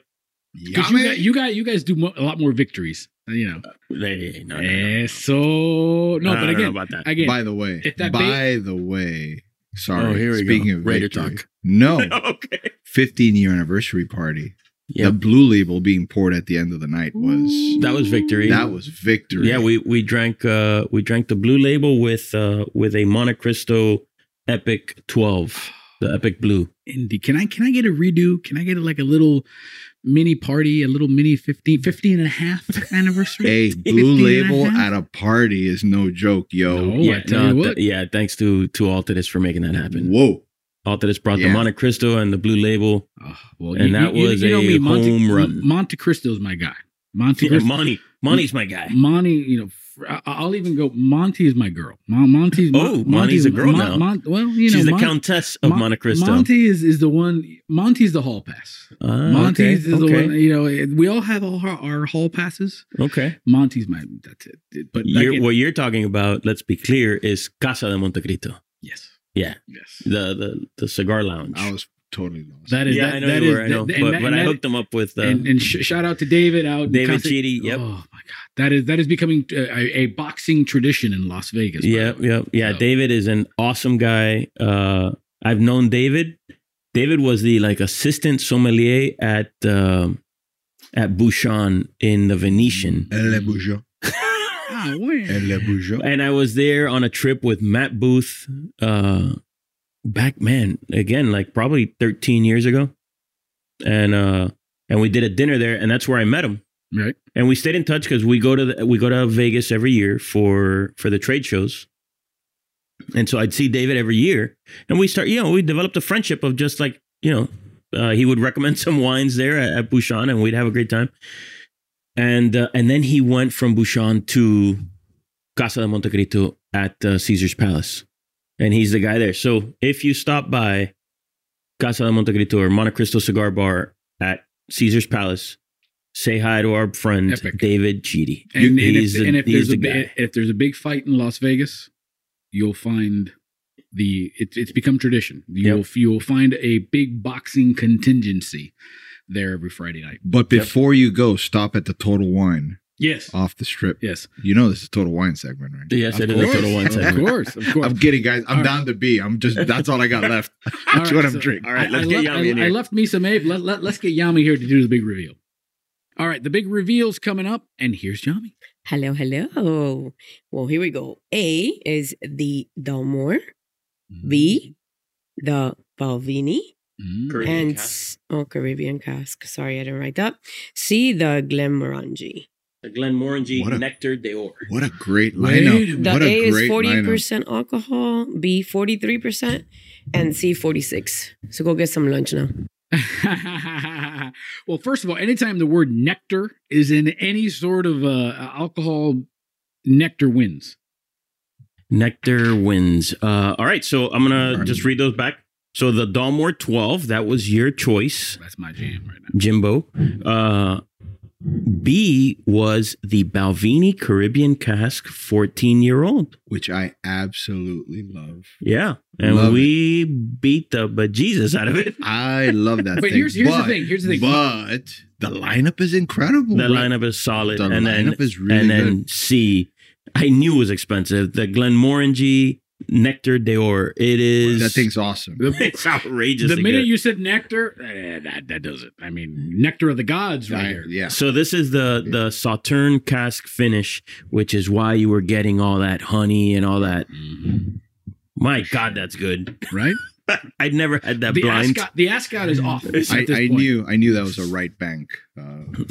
because you, you guys you guys do mo- a lot more victories. You know, they, no, no, no. so no, no but again, about that. again, by the way, by ba- the way. Sorry, oh, here we speaking go. of Raider talk. No. Okay. fifteen-year anniversary party. Yep. The Blue Label being poured at the end of the night was... Ooh. That was victory. That was victory. Yeah, we we drank uh, we drank the Blue Label with uh, with a Montecristo Epic twelve, the Epic Blue. Indeed. Can I can I get a redo? Can I get a, like a little mini party, a little mini fifteen, fifteen and a half anniversary? Hey, Blue Label at a party is no joke, yo. No, yeah, no, th- yeah, thanks to to Altadis for making that happen. Whoa. Altadis brought yeah. the Montecristo and the Blue Label. Uh, well, and you, that you, was you know a me, Monte, home run. Montecristo's my guy. Monte yeah, Monty. Monty's my guy. Monty, you know, I'll even go, Monty is my girl. Monty's my, Oh, Monty's, Monty's a girl Mon, now. Mon, well, you know, She's the Mon, Countess of Mon, Montecristo. Monty is, is the one, Monty's the hall pass. Uh, Monty's okay, is the okay. one, you know, we all have all our, our hall passes. Okay. Monty's my, that's it. But you're, again, what you're talking about, let's be clear, is Casa de Monte Cristo. Yes. Yeah. Yes. The, the, the cigar lounge. I was totally lost. That is, yeah, that, I know that you is, were, I know, that, but, that, but I hooked them up with... Uh, and and sh- shout out to David out David Chidi, yep. Oh, my God. That is that is becoming a, a boxing tradition in Las Vegas. Yeah, yeah, yeah. So. David is an awesome guy. Uh, I've known David. David was the like assistant sommelier at uh, at Bouchon in the Venetian. Le Bouchon. Ah, oui. Le Bouchon. And I was there on a trip with Matt Booth. Uh, back man again, like probably thirteen years ago, and uh, and we did a dinner there, and that's where I met him. Right. And we stayed in touch because we go to the, we go to Vegas every year for for the trade shows. And so I'd see David every year, and we start, you know, we developed a friendship of just like, you know, uh, he would recommend some wines there at, at Bouchon, and we'd have a great time. And uh, and then he went from Bouchon to Casa de Monte Cristo at uh, Caesar's Palace, and he's the guy there. So if you stop by Casa de Monte Cristo or Montecristo Cigar Bar at Caesar's Palace, say hi to our friend Epic. David Chidi. And, and, if, the, and if, there's the a, if there's a big fight in Las Vegas, you'll find the it, it's become tradition. You'll yep. you'll find a big boxing contingency there every Friday night. But before yep. you go, stop at the Total Wine. Yes, off the strip. Yes, you know this is a Total Wine segment, right? Yes, it is a Total Wine segment. Of course, of course. I'm kidding, guys. I'm all down right. to B. I'm just that's all I got left. That's right, what I'm so, drinking. All right, let's I, get left, Yami I, in here. I left me some Abe. Let, let, let's get Yami here to do the big reveal. All right, the big reveal's coming up, and here's Yami. Hello, hello. Well, here we go. A is the Dalmore, mm-hmm. B, the Balvenie, mm-hmm. Caribbean and cask. Oh, Caribbean cask. Sorry, I didn't write that. C, the Glenmorangie. The Glenmorangie a, Nectar d'Or. What a great lineup! The what A, a is forty percent alcohol, B forty-three percent, and C forty-six. So go get some lunch now. Well, first of all, anytime the word nectar is in any sort of uh, alcohol, nectar wins. Nectar wins. Uh, all right. So I'm going to just read those back. So the Dalmore twelve, that was your choice. That's my jam right now. Jimbo. Uh, B was the Balvenie Caribbean Cask fourteen-year-old. Which I absolutely love. Yeah. And love we it. beat the bejesus out of it. I love that but thing. Here's, here's but here's the thing. Here's the thing. But the lineup is incredible. The right? lineup is solid. The and lineup then, is really and good. And then C, I knew was expensive. The Glenmorangie Nectar d'Or. It is. That thing's awesome. It's outrageous. The minute good. you said nectar, eh, that, that does it. I mean, nectar of the gods right, right here. Yeah. So this is the, yeah. the Sauternes cask finish, which is why you were getting all that honey and all that. Mm-hmm. My sure. God, that's good. Right? I'd never had that the blind. Ascot, the ascot is off. I, I knew I knew that was a right bank. Uh,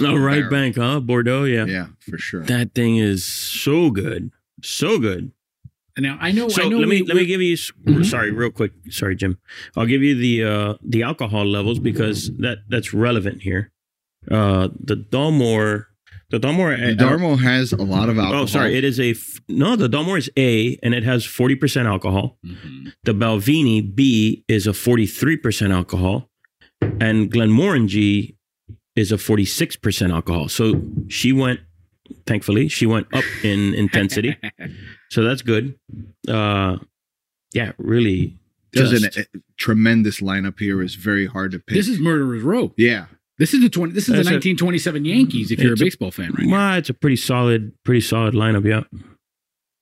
a right barrel. bank, huh? Bordeaux, yeah. Yeah, for sure. That thing is so good. So good. Now I know. So I know let me we, let me give you. Mm-hmm. Sorry, real quick. Sorry, Jim. I'll give you the uh, the alcohol levels because that, that's relevant here. Uh, the Dalmore, the Dalmore, the Dalmore has a lot of alcohol. Oh, sorry. It is a no. The Dalmore is A, and it has forty percent alcohol. Mm-hmm. The Balvenie B is a forty-three percent alcohol, and Glenmorangie is a forty-six percent alcohol. So she went. Thankfully, she went up in intensity, so that's good. Uh, yeah, really, just a tremendous lineup here. It's very hard to pick. This is Murderer's Row. Yeah, this is the twenty. This is that's the nineteen twenty-seven Yankees. If you're a baseball a, fan, right? Well, now. It's a pretty solid, pretty solid lineup. Yeah.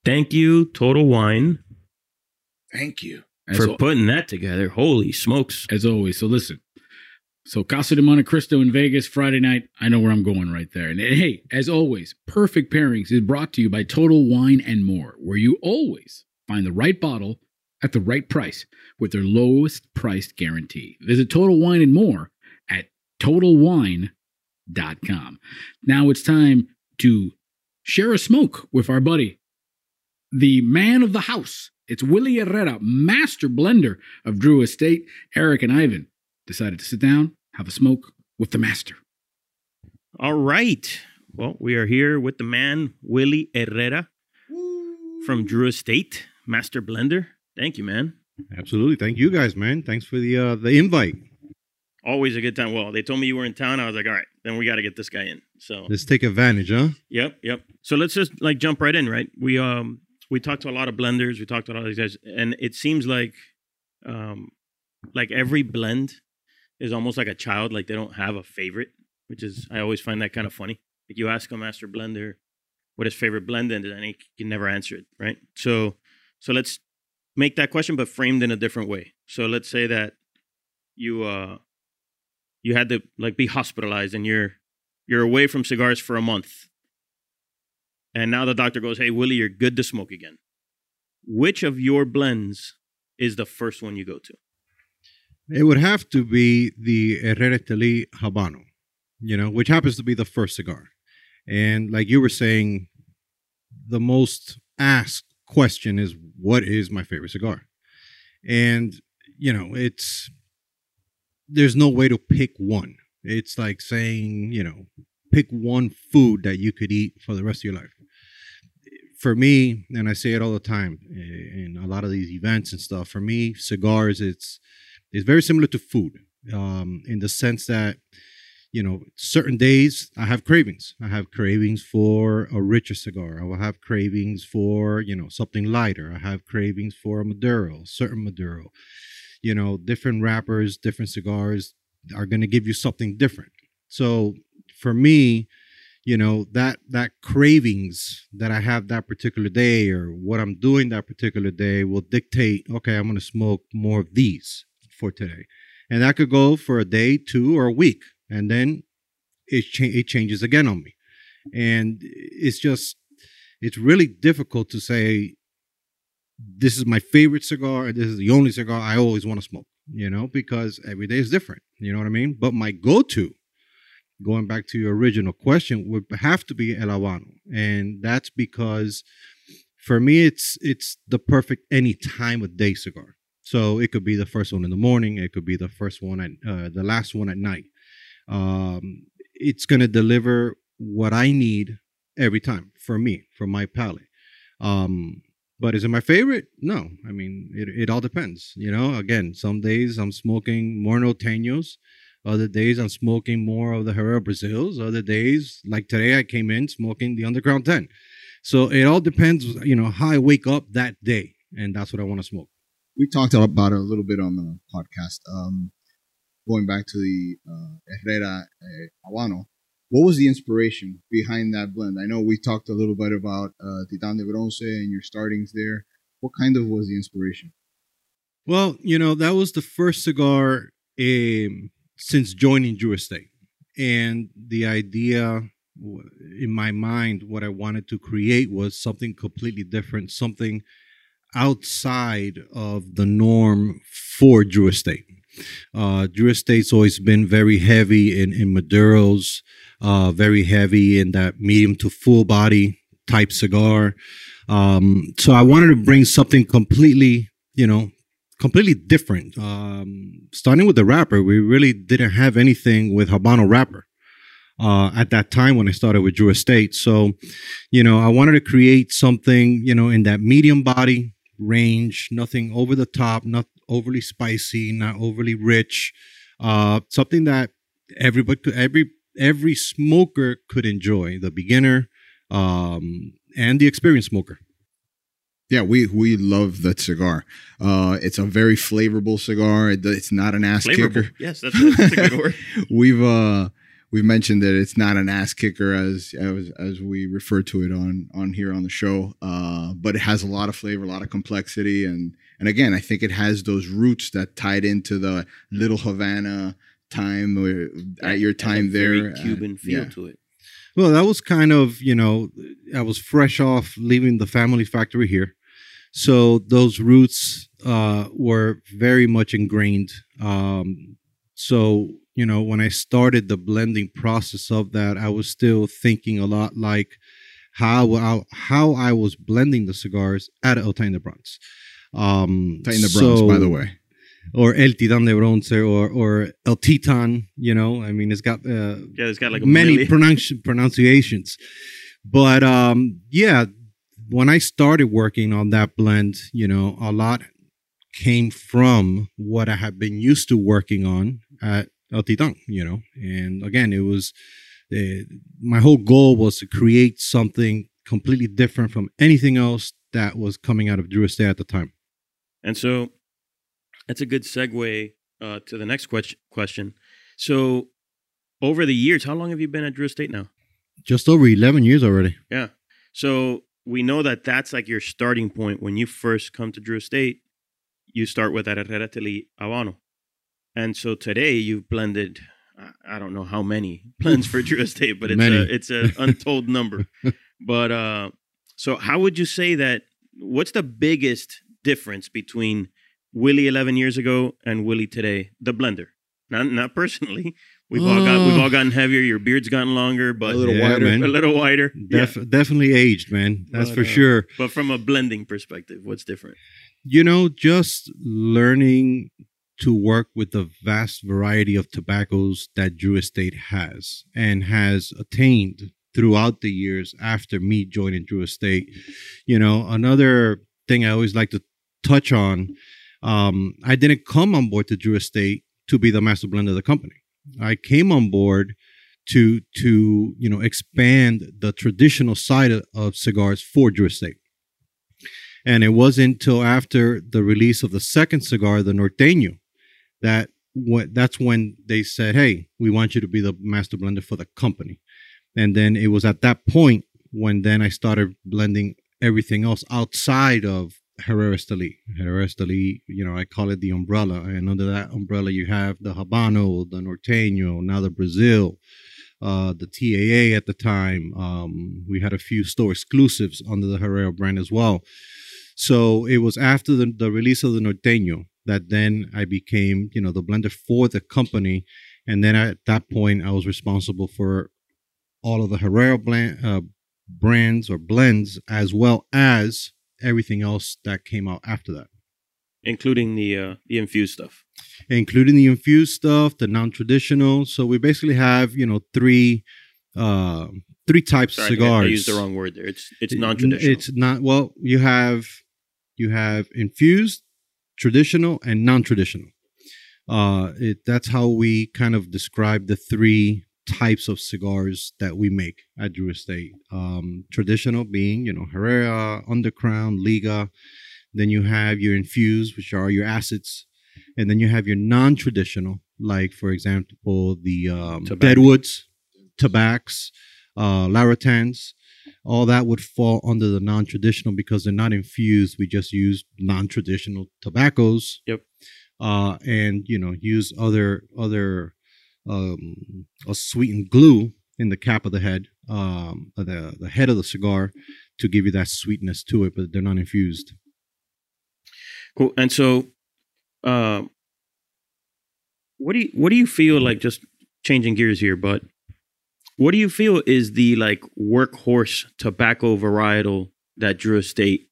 Thank you, Total Wine. Thank you as for al- putting that together. Holy smokes! As always. So listen. So Casa de Monte Cristo in Vegas, Friday night, I know where I'm going right there. And hey, as always, Perfect Pairings is brought to you by Total Wine and More, where you always find the right bottle at the right price with their lowest price guarantee. Visit Total Wine and More at total wine dot com. Now it's time to share a smoke with our buddy, the man of the house. It's Willie Herrera, master blender of Drew Estate, Eric and Ivan. Decided to sit down, have a smoke with the master. All right. Well, we are here with the man, Willie Herrera from Drew Estate, master blender. Thank you, man. Absolutely. Thank you guys, man. Thanks for the uh, the invite. Always a good time. Well, they told me you were in town. I was like, all right, then we got to get this guy in. So let's take advantage, huh? Yep, yep. So let's just like jump right in, right? We um we talked to a lot of blenders. We talked to a lot of these guys, and it seems like um like every blend is almost like a child, like they don't have a favorite, which is, I always find that kind of funny. Like you ask a master blender what his favorite blend is, and he can never answer it, right? So so let's make that question, but framed in a different way. So let's say that you uh you had to like be hospitalized and you're you're away from cigars for a month. And now the doctor goes, "Hey, Willie, you're good to smoke again." Which of your blends is the first one you go to? It would have to be the Herrera Estelí Habano, you know, which happens to be the first cigar. And like you were saying, the most asked question is, what is my favorite cigar? And, you know, it's, there's no way to pick one. It's like saying, you know, pick one food that you could eat for the rest of your life. For me, and I say it all the time in a lot of these events and stuff, for me, cigars, it's it's very similar to food, um, in the sense that, you know, certain days I have cravings. I have cravings for a richer cigar. I will have cravings for, you know, something lighter. I have cravings for a Maduro, certain Maduro. You know, different wrappers, different cigars are going to give you something different. So for me, you know, that that cravings that I have that particular day or what I'm doing that particular day will dictate, okay, I'm going to smoke more of these for today. And that could go for a day, two, or a week. And then it, cha- it changes again on me. And it's just, it's really difficult to say, this is my favorite cigar. This is the only cigar I always want to smoke, you know, because every day is different. You know what I mean? But my go-to, going back to your original question, would have to be El Habano. And that's because for me, it's it's the perfect any time of day cigar. So it could be the first one in the morning. It could be the first one, at, uh, the last one at night. Um, it's going to deliver what I need every time for me, for my palate. Um, but is it my favorite? No. I mean, it, it all depends. You know, again, some days I'm smoking more Norteños. Other days, I'm smoking more of the Herrera Brazils. Other days, like today, I came in smoking the Undercrown ten. So it all depends, you know, how I wake up that day. And that's what I want to smoke. We talked about it a little bit on the podcast. Um, going back to the uh, Herrera uh, Habano, what was the inspiration behind that blend? I know we talked a little bit about uh, Titan de Bronce and your startings there. What kind of was the inspiration? Well, you know, that was the first cigar um, since joining Drew Estate. And the idea in my mind, what I wanted to create was something completely different, something outside of the norm for Drew Estate. Uh, Drew Estate's always been very heavy in, in Maduros, uh, very heavy in that medium to full body type cigar. Um, so I wanted to bring something completely, you know, completely different. Um, starting with the wrapper, we really didn't have anything with Habano wrapper uh, at that time when I started with Drew Estate. So, you know, I wanted to create something, you know, in that medium body range, nothing over the top, not overly spicy, not overly rich, uh, something that everybody, every every smoker could enjoy, the beginner um, and the experienced smoker. Yeah, we we love that cigar. Uh, it's a very flavorful cigar. It, it's not an ass flavorful. Kicker. Yes, that's a, that's a good word. We've uh, we've mentioned that it's not an ass kicker as as as we refer to it on on here on the show. Uh, but it has a lot of flavor, a lot of complexity, and and again, I think it has those roots that tied into the Little Havana time or at your time there. Very Cuban and, feel yeah. to it. Well, that was kind of, you know, I was fresh off leaving the family factory here. So those roots uh, were very much ingrained. Um, so, you know, when I started the blending process of that, I was still thinking a lot like how I, how I was blending the cigars at El Titan de Bronce. Um, Titan de Bronce, so, by the way. Or El Titan de Bronce, or or El Titan, you know, I mean, it's got uh, yeah, it's got like many pronunci- pronunciations. But um, yeah, when I started working on that blend, you know, a lot came from what I had been used to working on at El Titan, you know. And again, it was uh, my whole goal was to create something completely different from anything else that was coming out of Drew Estate at the time. And so that's a good segue uh, to the next que- question. So over the years, how long have you been at Drew Estate now? Just over eleven years already. Yeah. So we know that that's like your starting point when you first come to Drew Estate. you start with Herrera Estelí Habano. And so today you've blended, I don't know how many blends for Drew Estate, but it's a, it's an untold number. But uh, so how would you say that, what's the biggest difference between Willie eleven years ago and Willie today, the blender? Not not personally. We've, oh. all got, we've all gotten heavier. Your beard's gotten longer, but a little yeah, wider. Man. A little wider. Def- yeah. Definitely aged, man. That's but, for uh, sure. But from a blending perspective, what's different? You know, just learning to work with the vast variety of tobaccos that Drew Estate has and has attained throughout the years after me joining Drew Estate. You know, another thing I always like to touch on, um, I didn't come on board to Drew Estate to be the master blender of the company. I came on board to, to you know, expand the traditional side of, of cigars for Drew Estate. And it wasn't until after the release of the second cigar, the Norteño, that what that's when they said, hey, we want you to be the master blender for the company. And then it was at that point when then I started blending everything else outside of Herrera Estelí. Herrera Estelí, you know, I call it the umbrella. And under that umbrella, you have the Habano, the Norteño, now the Brazil, uh, the T A A at the time. Um, we had a few store exclusives under the Herrera brand as well. So it was after the, the release of the Norteño that then I became, you know, the blender for the company. And then at that point, I was responsible for all of the Herrera blend, uh, brands or blends, as well as everything else that came out after that, including the uh, the infused stuff, including the infused stuff, the non-traditional. So we basically have, you know, three uh, three types Sorry, of cigars. I, I used the wrong word there. It's it's non-traditional. It's not well. You have you have infused, traditional, and non-traditional. Uh, it, that's how we kind of describe the three types of cigars that we make at Drew Estate. Um, traditional being, you know, Herrera, Undercrown, Liga. Then you have your infused, which are your acids. And then you have your non-traditional, like, for example, the um, Deadwoods, Tabacs, uh, Laratans. All that would fall under the non-traditional because they're not infused. We just use non-traditional tobaccos. Yep. Uh, and, you know, use other other... Um, a sweetened glue in the cap of the head, um, the the head of the cigar, to give you that sweetness to it, but they're not infused. Cool. And so, uh, what do you what do you feel like? Just changing gears here, but what do you feel is the like workhorse tobacco varietal that Drew Estate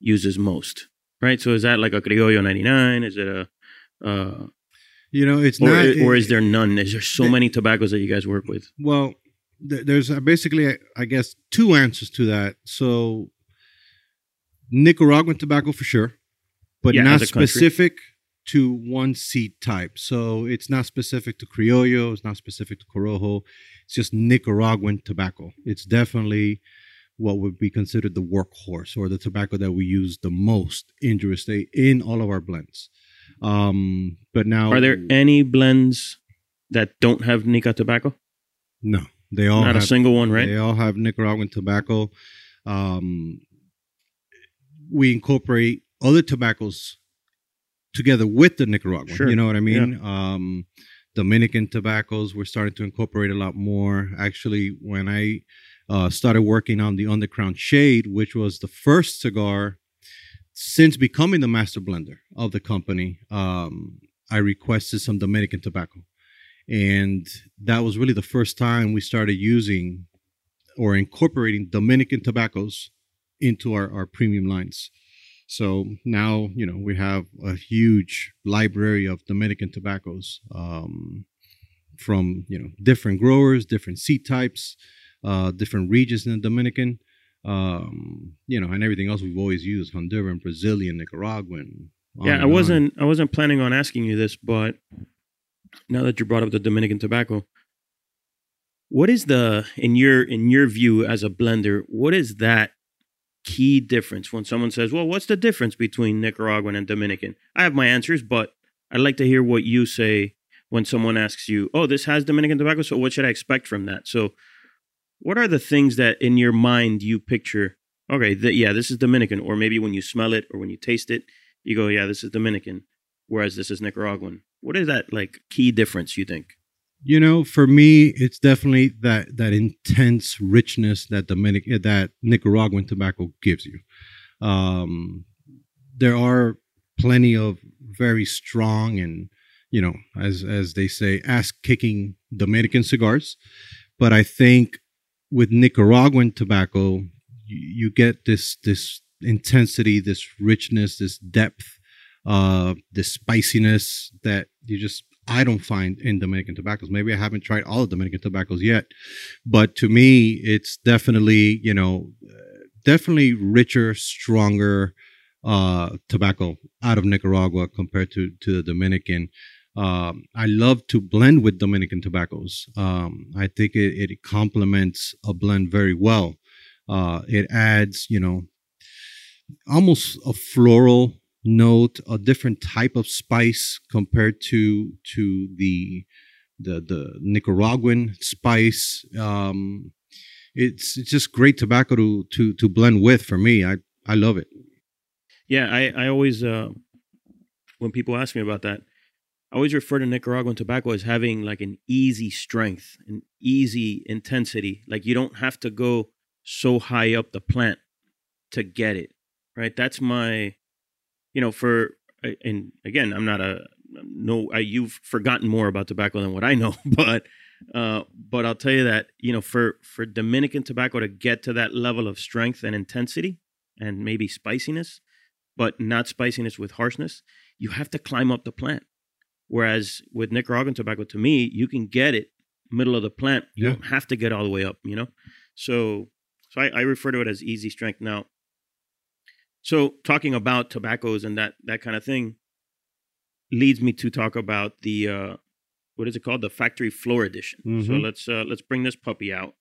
uses most? Right. So is that like a Criollo ninety-nine? Is it a uh, You know, it's or, not... It, or is there none? Is there so th- many tobaccos that you guys work with? Well, th- there's basically, I guess, two answers to that. So, Nicaraguan tobacco for sure, but yeah, not specific country. To one seed type. So, it's not specific to Criollo. It's not specific to Corojo. It's just Nicaraguan tobacco. It's definitely what would be considered the workhorse or the tobacco that we use the most in Drew Estate in all of our blends. Um, but now, are there any blends that don't have Nica tobacco? No, they all not have, a single one, right? They all have Nicaraguan tobacco. Um, we incorporate other tobaccos together with the Nicaraguan. Sure. You know what I mean? Yeah. Um, Dominican tobaccos we're starting to incorporate a lot more. Actually, when I uh, started working on the Undercrown Shade, which was the first cigar. Since becoming the master blender of the company, um, I requested some Dominican tobacco. And that was really the first time we started using or incorporating Dominican tobaccos into our, our premium lines. So now, you know, we have a huge library of Dominican tobaccos um, from, you know, different growers, different seed types, uh, different regions in the Dominican. Um, you know, and everything else we've always used, Honduran, Brazilian, Nicaraguan. Yeah, I wasn't I wasn't planning on asking you this, but now that you brought up the Dominican tobacco, what is the, in your in your view as a blender, what is that key difference when someone says, well, what's the difference between Nicaraguan and Dominican? I have my answers, but I'd like to hear what you say when someone asks you, oh, this has Dominican tobacco, so what should I expect from that? So what are the things that in your mind you picture, okay, th- yeah, this is Dominican, or maybe when you smell it or when you taste it, you go, yeah, this is Dominican, whereas this is Nicaraguan. What is that like key difference, you think? You know, for me, it's definitely that that intense richness that Dominican, that Nicaraguan tobacco gives you. Um, there are plenty of very strong and, you know, as as they say, ass-kicking Dominican cigars. But I think with Nicaraguan tobacco, you, you get this this intensity, this richness, this depth, uh, this spiciness that you just, I don't find in Dominican tobaccos. Maybe I haven't tried all of Dominican tobaccos yet, but to me, it's definitely, you know, definitely richer, stronger uh, tobacco out of Nicaragua compared to, to the Dominican. Um, I love to blend with Dominican tobaccos. Um, I think it, it complements a blend very well. Uh, it adds, you know, almost a floral note, a different type of spice compared to to the the, the Nicaraguan spice. Um, it's it's just great tobacco to, to to blend with. For me, I I love it. Yeah, I I always uh, when people ask me about that, I always refer to Nicaraguan tobacco as having like an easy strength, an easy intensity. Like you don't have to go so high up the plant to get it, right? That's my You know, for, and again, I'm not a, no, I, you've forgotten more about tobacco than what I know, but, uh, but I'll tell you that, you know, for, for Dominican tobacco to get to that level of strength and intensity and maybe spiciness, but not spiciness with harshness, you have to climb up the plant. Whereas with Nicaraguan tobacco, to me, you can get it middle of the plant. You yeah. don't have to get all the way up, you know? So, so I, I refer to it as easy strength now. So talking about tobaccos and that that kind of thing leads me to talk about the uh, what is it called? The factory floor edition. Mm-hmm. So let's uh, let's bring this puppy out.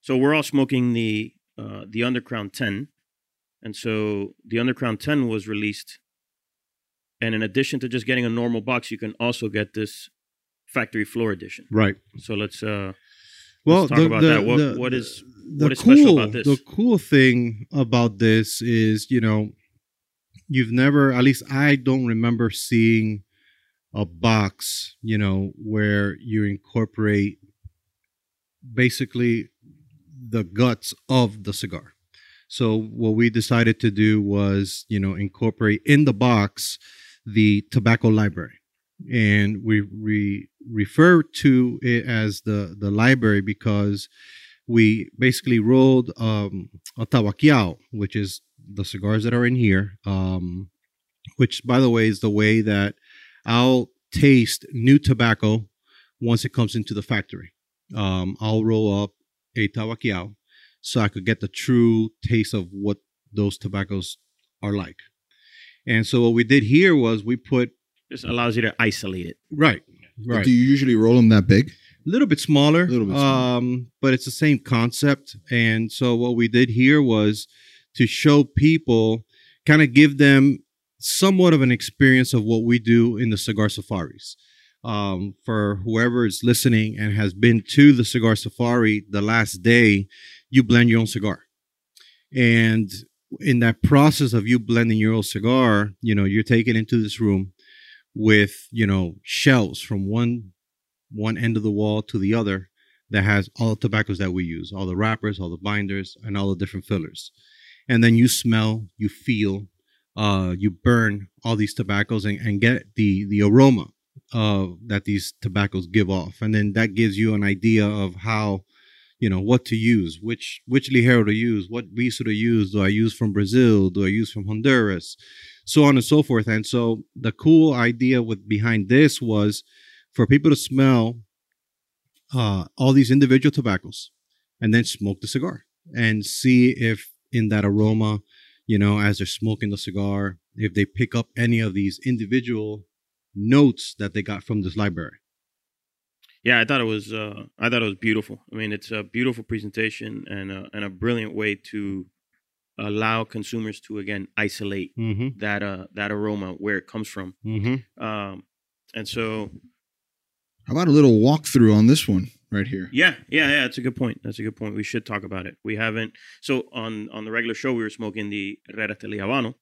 So we're all smoking the uh, the Undercrown ten, and so the Undercrown ten was released. And in addition to just getting a normal box, you can also get this factory floor edition. Right. So let's uh, well let's talk the, about the, that. What, the, what is The what cool, is special about this? The cool thing about this is, you know, you've never, at least I don't remember seeing a box, you know, where you incorporate basically the guts of the cigar. So what we decided to do was, you know, incorporate in the box the tobacco library. And we re- refer to it as the, the library because we basically rolled um, a tabaquiao, which is the cigars that are in here, um, which, by the way, is the way that I'll taste new tobacco once it comes into the factory. Um, I'll roll up a tabaquiao so I could get the true taste of what those tobaccos are like. And so what we did here was we put... This allows you to isolate it. Right, right. Do you usually roll them that big? A little bit smaller, a little bit smaller. Um, but it's the same concept. And so what we did here was to show people, kind of give them somewhat of an experience of what we do in the cigar safaris. Um, for whoever is listening and has been to the cigar safari the last day, you blend your own cigar. And in that process of you blending your own cigar, you know, you're taken into this room with, you know, shelves from one one end of the wall to the other that has all the tobaccos that we use, all the wrappers, all the binders, and all the different fillers. And then you smell, you feel, uh, you burn all these tobaccos and, and get the, the aroma uh, that these tobaccos give off. And then that gives you an idea of how, you know, what to use, which which Ligero to use, what Viso to use, do I use from Brazil, do I use from Honduras, so on and so forth. And so the cool idea with behind this was for people to smell uh, all these individual tobaccos and then smoke the cigar and see if in that aroma, you know, as they're smoking the cigar, if they pick up any of these individual notes that they got from this library. Yeah, I thought it was uh, I thought it was beautiful. I mean, it's a beautiful presentation and a, and a brilliant way to allow consumers to, again, isolate mm-hmm. that uh, that aroma, where it comes from. Mm-hmm. Um, and so... How about a little walkthrough on this one right here? Yeah, yeah, yeah. That's a good point. That's a good point. We should talk about it. We haven't. So on, on the regular show, we were smoking the Herrera Estelí Habano,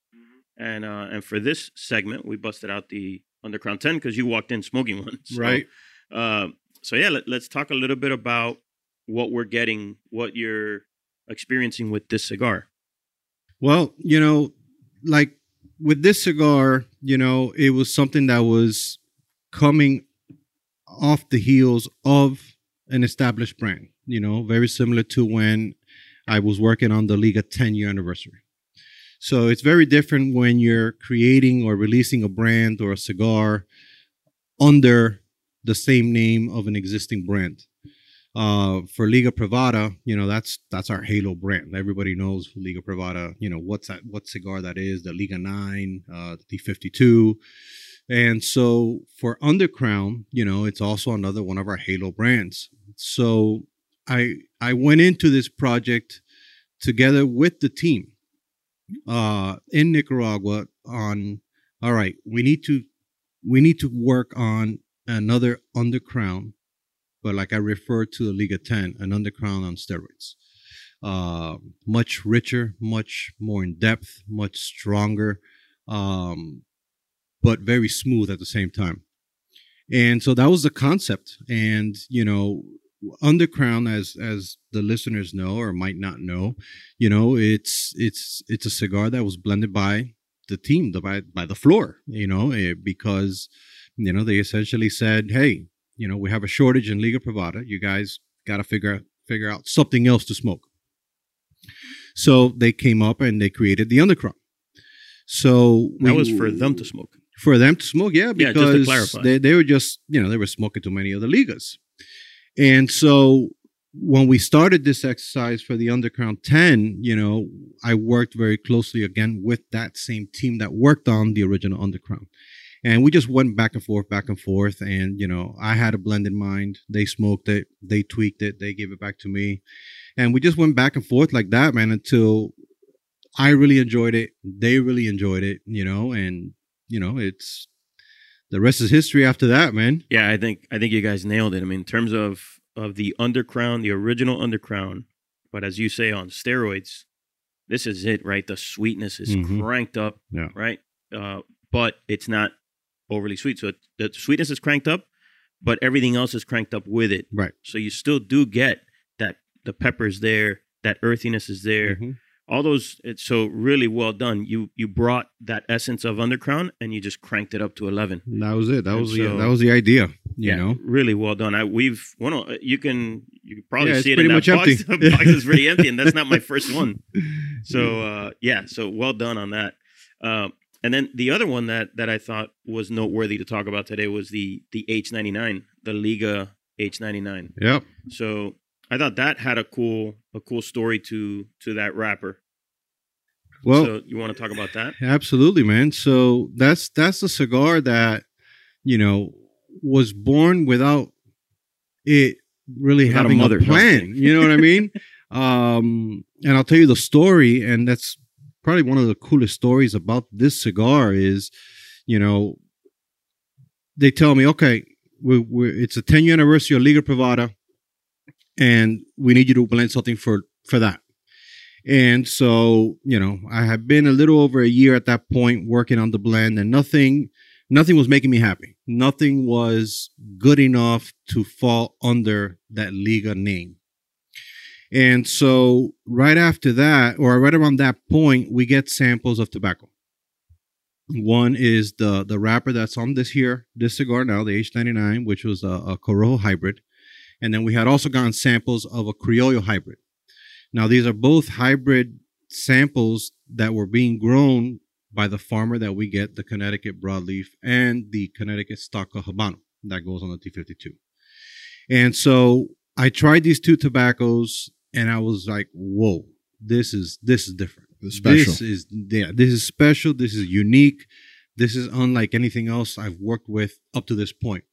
And uh, and for this segment, we busted out the Undercrown ten because you walked in smoking one. So, right. Uh, so, yeah, let, let's talk a little bit about what we're getting, what you're experiencing with this cigar. Well, you know, like with this cigar, you know, it was something that was coming off the heels of an established brand, you know, very similar to when I was working on the Liga ten-year anniversary. So it's very different when you're creating or releasing a brand or a cigar under the same name of an existing brand. Uh, for Liga Privada, you know, that's that's our halo brand. Everybody knows Liga Privada, you know, what's that, what cigar that is, the Liga nine, uh, the T fifty-two. And so for Undercrown, you know, it's also another one of our halo brands. So I I went into this project together with the team uh, in Nicaragua on, all right, we need to we need to work on another Undercrown, but like I referred to the Liga ten, an Undercrown on steroids. Uh, much richer, much more in depth, much stronger, um, but very smooth at the same time. And so that was the concept. And, you know, Undercrown, as as the listeners know or might not know, you know, it's it's it's a cigar that was blended by the team, by, by the floor, you know, because, you know, they essentially said, hey, you know, we have a shortage in Liga Privada. You guys got to figure, figure out something else to smoke. So they came up and they created the Undercrown. So we, that was for them to smoke. For them to smoke, yeah, because yeah, just to clarify. They, they were just, you know, they were smoking too many other Ligas. And so when we started this exercise for the Undercrown ten, you know, I worked very closely again with that same team that worked on the original Undercrown. And we just went back and forth, back and forth. And, you know, I had a blend in mind. They smoked it. They tweaked it. They gave it back to me. And we just went back and forth like that, man, until I really enjoyed it. They really enjoyed it, you know, and, you know, it's the rest is history after that, man. Yeah, I think I think you guys nailed it. I mean, in terms of, of the Undercrown, the original Undercrown, but as you say, on steroids, this is it, right? The sweetness is mm-hmm. cranked up, yeah. right? Uh, but it's not overly sweet. So it, the sweetness is cranked up, but everything else is cranked up with it. Right. So you still do get that the pepper's there, that earthiness is there. Mm-hmm. All those, it's so really well done. You you brought that essence of Undercrown and you just cranked it up to eleven. That was it. That and was so, the that was the idea. You yeah, know, really well done. I we've one. Well, you can you can probably yeah, see it in that box. The box is pretty empty, and that's not my first one. So uh, yeah, so well done on that. Uh, and then the other one that that I thought was noteworthy to talk about today was the the H ninety-nine, the Liga H ninety-nine. Yep. So I thought that had a cool a cool story to to that rapper. Well, so you want to talk about that? Absolutely, man. So that's that's a cigar that, you know, was born without it really without having a, mother, a plan. No. You know what I mean? um, and I'll tell you the story, and that's probably one of the coolest stories about this cigar is, you know, they tell me, okay, we're, we're, it's a ten-year anniversary of Liga Privada. And we need you to blend something for, for that. And so, you know, I had been a little over a year at that point working on the blend, and nothing, nothing was making me happy. Nothing was good enough to fall under that Liga name. And so right after that, or right around that point, we get samples of tobacco. One is the, the wrapper that's on this here, this cigar now, the H ninety-nine, which was a, a Corojo hybrid. And then we had also gotten samples of a Criollo hybrid. Now, these are both hybrid samples that were being grown by the farmer that we get, the Connecticut broadleaf and the Connecticut stock of Habano that goes on the T fifty-two. And so I tried these two tobaccos and I was like, whoa, this is this is different. This is special. This is, yeah, this is special. This is unique. This is unlike anything else I've worked with up to this point.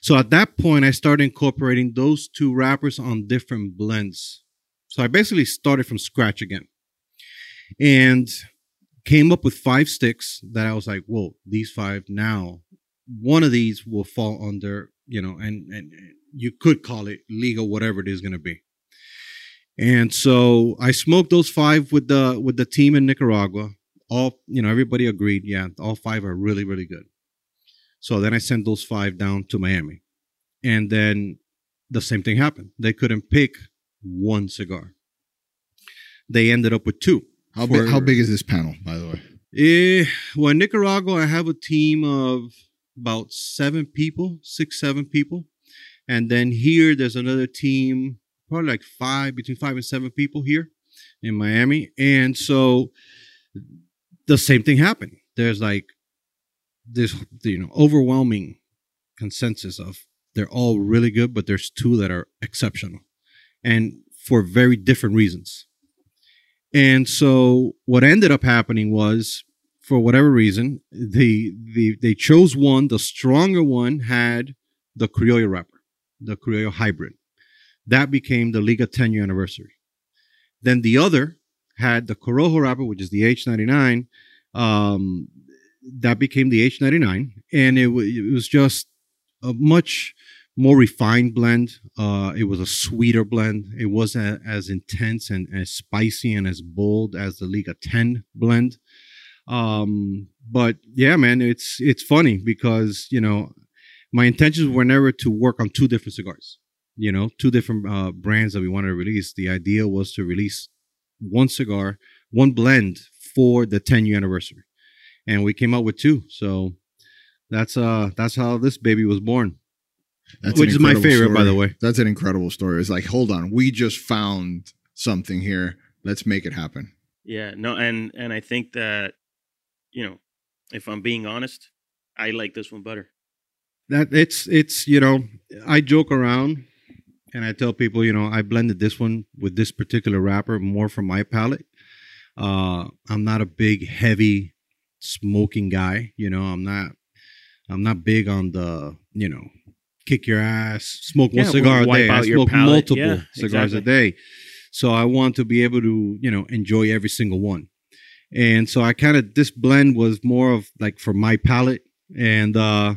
So at that point, I started incorporating those two wrappers on different blends. So I basically started from scratch again and came up with five sticks that I was like, whoa, these five now, one of these will fall under, you know, and, and you could call it legal, whatever it is going to be. And so I smoked those five with the with the team in Nicaragua. all, you know, everybody agreed, yeah, all five are really, really good. So then I sent those five down to Miami. And then the same thing happened. They couldn't pick one cigar. They ended up with two. How, for, big, how big is this panel, by the way? Eh, well, in Nicaragua, I have a team of about seven people, six, seven people. And then here, there's another team, probably like five, between five and seven people here in Miami. And so the same thing happened. There's like this, you know, overwhelming consensus of they're all really good, but there's two that are exceptional and for very different reasons. And so what ended up happening was, for whatever reason, the, the they chose one. The stronger one had the Criollo wrapper, the Criollo hybrid. That became the Liga ten-year anniversary. Then the other had the Corojo wrapper, which is the H ninety-nine. Um, that became the H ninety-nine. And it, w- it was just a much more refined blend. Uh, it was a sweeter blend. It wasn't as intense and as spicy and as bold as the Liga ten blend. Um, but yeah, man, it's it's funny because, you know, my intentions were never to work on two different cigars. You know, two different uh, brands that we wanted to release. The idea was to release one cigar, one blend for the ten-year anniversary, and we came out with two. So that's uh, that's how this baby was born. That's which is my favorite, story. By the way. That's an incredible story. It's like, hold on, we just found something here. Let's make it happen. Yeah, no, and and I think that, you know, if I'm being honest, I like this one better. That it's it's you know, I joke around. And I tell people, you know, I blended this one with this particular wrapper more for my palate. Uh, I'm not a big, heavy, smoking guy. You know, I'm not I'm not big on the, you know, kick your ass, smoke yeah, one cigar a day. I smoke multiple yeah, cigars exactly. a day. So I want to be able to, you know, enjoy every single one. And so I kind of, this blend was more of like for my palate. And, uh,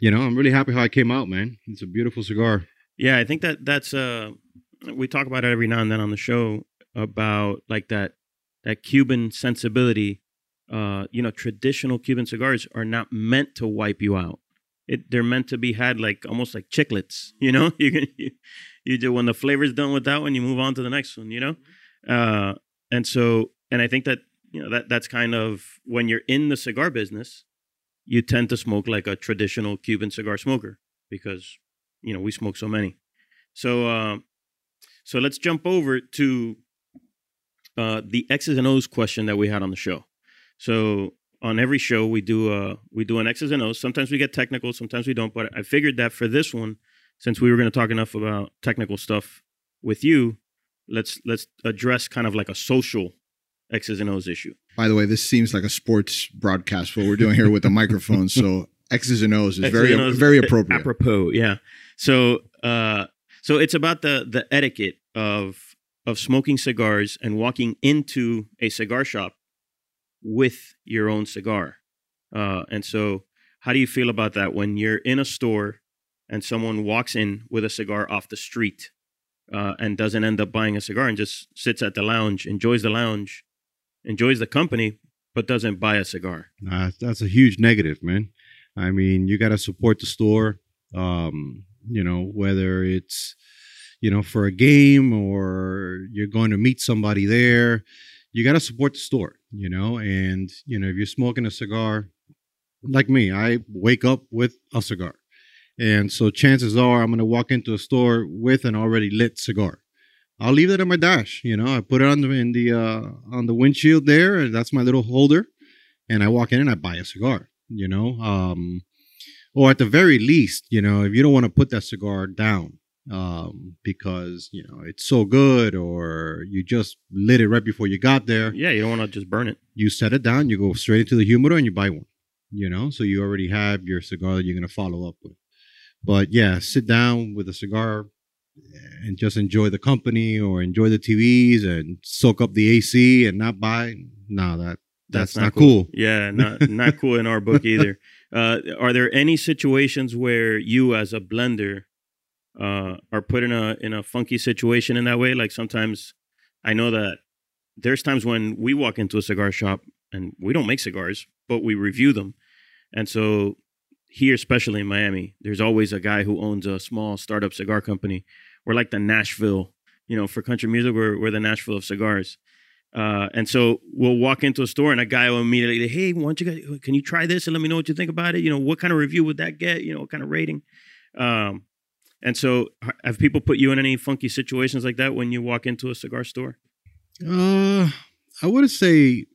you know, I'm really happy how I came out, man. It's a beautiful cigar. Yeah, I think that that's, uh, we talk about it every now and then on the show about like that that Cuban sensibility. Uh, you know, traditional Cuban cigars are not meant to wipe you out. It, they're meant to be had like almost like chiclets, you know? You can, you, you do, when the flavor's done with that one, you move on to the next one, you know? Uh, and so, and I think that, you know, that that's kind of when you're in the cigar business, you tend to smoke like a traditional Cuban cigar smoker because, you know, we smoke so many. So uh, so let's jump over to uh, the X's and O's question that we had on the show. So on every show, we do uh, we do an X's and O's. Sometimes we get technical, sometimes we don't. But I figured that for this one, since we were going to talk enough about technical stuff with you, let's let's address kind of like a social X's and O's issue. By the way, this seems like a sports broadcast, what we're doing here with the microphone. So X's and O's is X's very O's very appropriate. Apropos, yeah. So, uh, so it's about the the etiquette of of smoking cigars and walking into a cigar shop with your own cigar. Uh, and so, how do you feel about that when you're in a store and someone walks in with a cigar off the street uh, and doesn't end up buying a cigar and just sits at the lounge, enjoys the lounge, enjoys the company, but doesn't buy a cigar? Uh, that's a huge negative, man. I mean, you got to support the store, um, you know, whether it's, you know, for a game or you're going to meet somebody there, you got to support the store, you know, and, you know, if you're smoking a cigar, like me, I wake up with a cigar. And so chances are I'm going to walk into a store with an already lit cigar. I'll leave that in my dash. You know, I put it on the, in the, uh, on the windshield there. And that's my little holder. And I walk in and I buy a cigar. You know, um, or at the very least, you know, if you don't want to put that cigar down um, because, you know, it's so good or you just lit it right before you got there. Yeah, you don't want to just burn it. You set it down, you go straight into the humidor and you buy one, you know, so you already have your cigar that you're going to follow up with. But yeah, sit down with a cigar and just enjoy the company or enjoy the T Vs and soak up the A C and not buy. No, that. That's, That's not, not cool. cool. Yeah, not not cool in our book either. Uh, are there any situations where you, as a blender, uh, are put in a in a funky situation in that way? Like sometimes, I know that there's times when we walk into a cigar shop and we don't make cigars, but we review them. And so here, especially in Miami, there's always a guy who owns a small startup cigar company. We're like the Nashville, you know, for country music, we're, we're the Nashville of cigars. Uh, and so we'll walk into a store and a guy will immediately, hey, why don't you guys, can you try this and let me know what you think about it? You know, what kind of review would that get? You know, what kind of rating? Um, and so have people put you in any funky situations like that when you walk into a cigar store? Uh, I wouldn't say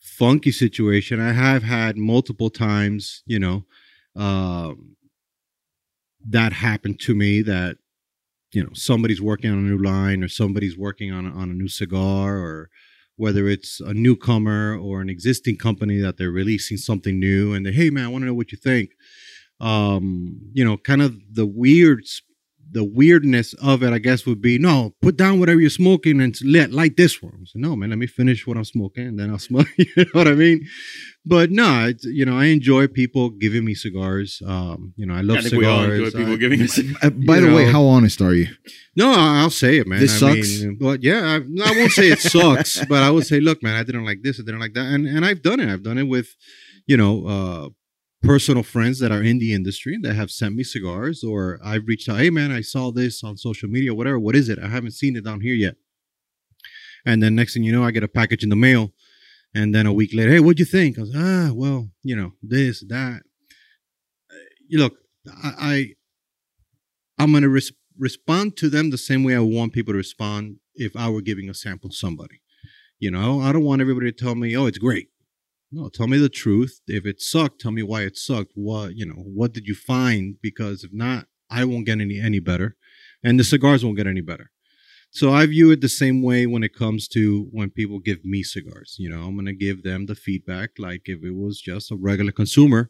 funky situation. I have had multiple times, you know, um, that happened to me that, you know, somebody's working on a new line or somebody's working on, on a new cigar, or whether it's a newcomer or an existing company that they're releasing something new and they, hey, man, I want to know what you think. Um, you know, kind of the weird, the weirdness of it, I guess, would be, no, put down whatever you're smoking and let light this one. So, no, man, let me finish what I'm smoking and then I'll smoke. You know what I mean? But no, it's, you know, I enjoy people giving me cigars. Um, you know, I love I think cigars. We all enjoy people I, giving us. By the know. way, how honest are you? No, I'll say it, man. This I sucks. Mean, but yeah, I, I won't say it sucks, but I would say, look, man, I didn't like this, I didn't like that, and and I've done it. I've done it with, you know, uh, personal friends that are in the industry that have sent me cigars, or I've reached out, hey man, I saw this on social media, whatever, what is it? I haven't seen it down here yet. And then next thing you know, I get a package in the mail, and then a week later, hey, what'd you think? I was, ah, well, you know, this, that. You look, I, I I'm gonna res- respond to them the same way I want people to respond if I were giving a sample to somebody. You know, I don't want everybody to tell me, oh, it's great. No, tell me the truth. If it sucked, tell me why it sucked. What, you know, what did you find? Because if not, I won't get any, any better, and the cigars won't get any better. So I view it the same way when it comes to when people give me cigars. You know, I'm going to give them the feedback like if it was just a regular consumer,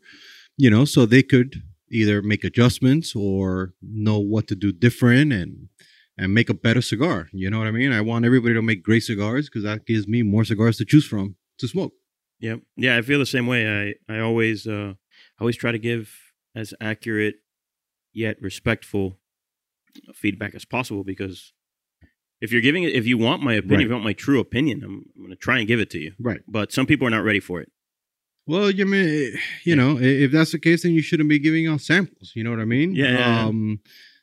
you know, so they could either make adjustments or know what to do different and and make a better cigar. You know what I mean? I want everybody to make great cigars because that gives me more cigars to choose from to smoke. Yeah. Yeah. I feel the same way. I, I always, uh, I always try to give as accurate yet respectful feedback as possible, because if you're giving it, if you want my opinion, right. if you want my true opinion, I'm, I'm going to try and give it to you. Right. But some people are not ready for it. Well, you mean, you yeah. know, if that's the case, then you shouldn't be giving out samples. You know what I mean? Yeah. Um,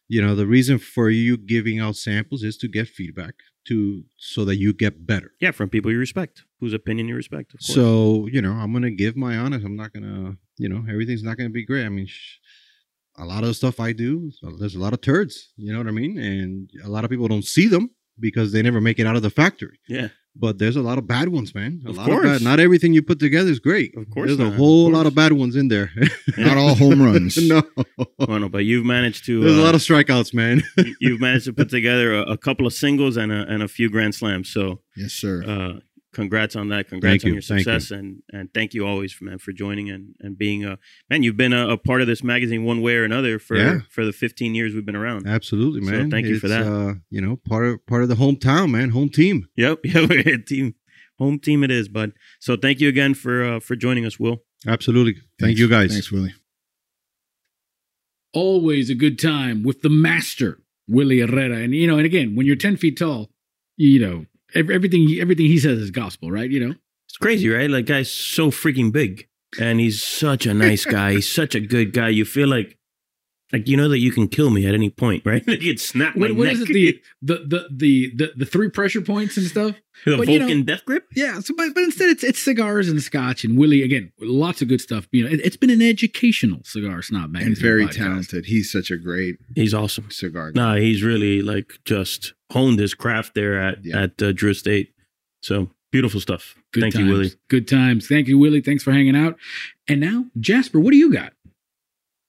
you know, the reason for you giving out samples is to get feedback. To so that you get better. Yeah, from people you respect, whose opinion you respect, of course. So, you know, I'm going to give my honest. I'm not going to, you know, everything's not going to be great. I mean, sh- a lot of the stuff I do, there's a lot of turds, you know what I mean? And a lot of people don't see them because they never make it out of the factory. Yeah. But there's a lot of bad ones, man. A of lot course. Of bad. Not everything you put together is great. Of course There's not. a whole lot of bad ones in there. Yeah. Not all home runs. No. Oh, no, but you've managed to... There's uh, a lot of strikeouts, man. You've managed to put together a, a couple of singles and a, and a few grand slams. So, yes, sir. Uh, congrats on that. Congrats thank on you. your success. You. And and thank you always, man, for joining and, and being a... Man, you've been a, a part of this magazine one way or another for, yeah. for the fifteen years we've been around. Absolutely, man. So thank it's, you for that. Uh, you know, part of, part of the hometown, man. Home team. Yep. Yeah, we're a team. Home team it is, bud. So thank you again for uh, for joining us, Will. Absolutely. Thank Thanks. you, guys. Thanks, Willie. Always a good time with the master, Willie Herrera. And, you know, and again, when you're ten feet tall, you know, everything everything he says is gospel, right? You know? It's crazy, right? Like, guy's so freaking big. And he's such a nice guy. He's such a good guy. You feel like, like, you know that you can kill me at any point, right? You'd snap my what, what neck. What is it, the, the, the, the, the, the three pressure points and stuff? The but, Vulcan you know, death grip? Yeah, so, but, but instead it's it's cigars and scotch and Willie, again, lots of good stuff. You know, it, it's been an educational Cigar Snob magazine. And very podcast. talented. He's such a great He's awesome. cigar guy. No, he's really, like, just honed his craft there at, yeah. at uh, Drew Estate. So, beautiful stuff. Good Thank times. you, Willie. Good times. Thank you, Willie. Thanks for hanging out. And now, Jasper, what do you got?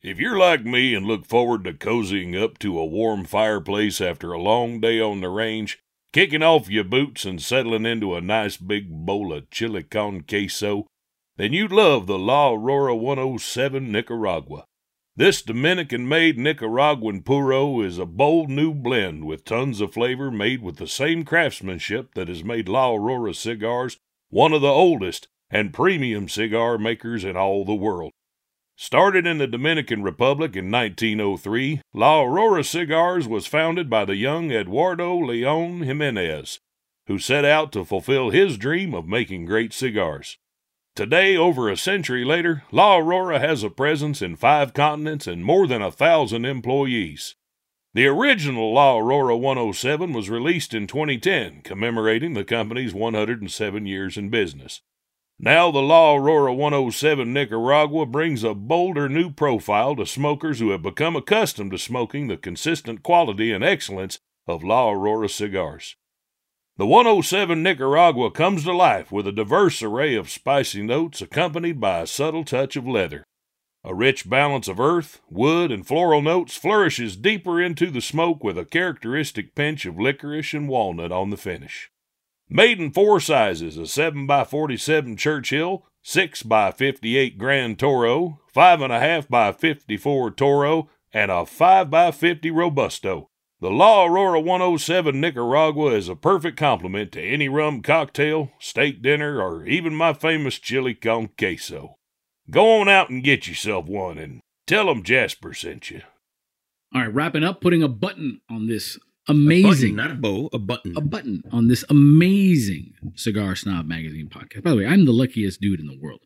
If you're like me and look forward to cozying up to a warm fireplace after a long day on the range, kicking off your boots and settling into a nice big bowl of chili con queso, then you'd love the La Aurora one oh seven Nicaragua. This Dominican-made Nicaraguan puro is a bold new blend with tons of flavor made with the same craftsmanship that has made La Aurora cigars one of the oldest and premium cigar makers in all the world. Started in the Dominican Republic in nineteen oh three, La Aurora Cigars was founded by the young Eduardo Leon Jimenez, who set out to fulfill his dream of making great cigars. Today, over a century later, La Aurora has a presence in five continents and more than a thousand employees. The original La Aurora one oh seven was released in twenty ten, commemorating the company's one hundred seven years in business. Now the La Aurora one oh seven Nicaragua brings a bolder new profile to smokers who have become accustomed to smoking the consistent quality and excellence of La Aurora cigars. The one oh seven Nicaragua comes to life with a diverse array of spicy notes accompanied by a subtle touch of leather. A rich balance of earth, wood, and floral notes flourishes deeper into the smoke with a characteristic pinch of licorice and walnut on the finish. Made in four sizes, a seven by forty-seven Churchill, six by fifty-eight Grand Toro, five and a half by fifty-four Toro, and a five by fifty Robusto, the La Aurora one oh seven Nicaragua is a perfect complement to any rum cocktail, steak dinner, or even my famous chili con queso. Go on out and get yourself one, and tell them Jasper sent you. All right, wrapping up, putting a button on this amazing, a button, not a bow, a button, a button on this amazing Cigar Snob Magazine podcast. By the way, I'm the luckiest dude in the world.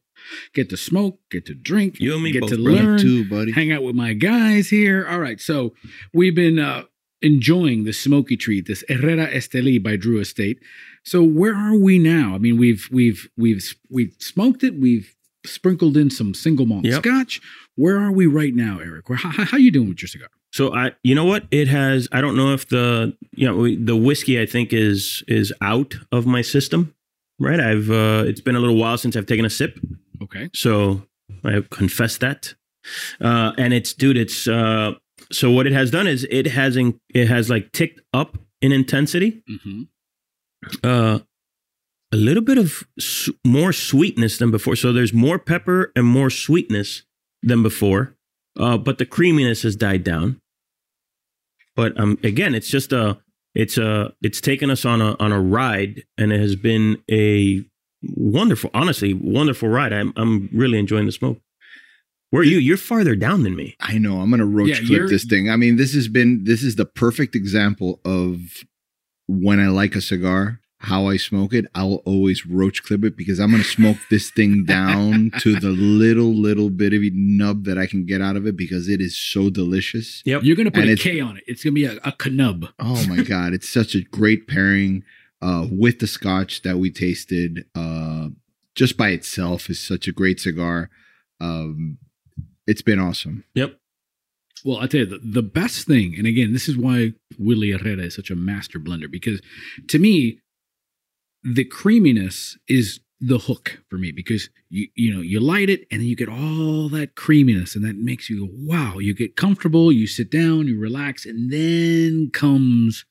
Get to smoke, get to drink, you and me get both, to learn, too, buddy. Hang out with my guys here. All right, so we've been uh, enjoying the smoky treat, this Herrera Estelí by Drew Estate. So where are we now? I mean, we've we've we've we've smoked it. We've sprinkled in some single malt yep. scotch. Where are we right now, Eric? How, how, how you doing with your cigar? So I, you know what, it has. I don't know if the, you know, the whiskey I think is is out of my system, right? I've uh, it's been a little while since I've taken a sip. Okay. So I confess that, uh, and it's dude, it's uh, so what it has done is it has in, it has like ticked up in intensity, mm-hmm. uh, a little bit of su- more sweetness than before. So there's more pepper and more sweetness than before. Uh, but the creaminess has died down. But um, again, it's just a, it's a, it's taken us on a on a ride, and it has been a wonderful, honestly, wonderful ride. I'm I'm really enjoying the smoke. Where are you? You're farther down than me. I know. I'm gonna roach yeah, clip this thing. I mean, this has been this is the perfect example of when I like a cigar, how I smoke it. I'll always roach clip it because I'm going to smoke this thing down to the little, little bit of nub that I can get out of it because it is so delicious. Yep. You're going to put and a K on it. It's going to be a, a knub. Oh my God. It's such a great pairing uh, with the scotch that we tasted. Uh, just by itself is such a great cigar. Um, it's been awesome. Yep. Well, I tell you, the, the best thing, and again, this is why Willie Herrera is such a master blender, because to me, the creaminess is the hook for me because, you you know, you light it and then you get all that creaminess and that makes you go, wow, you get comfortable, you sit down, you relax, and then comes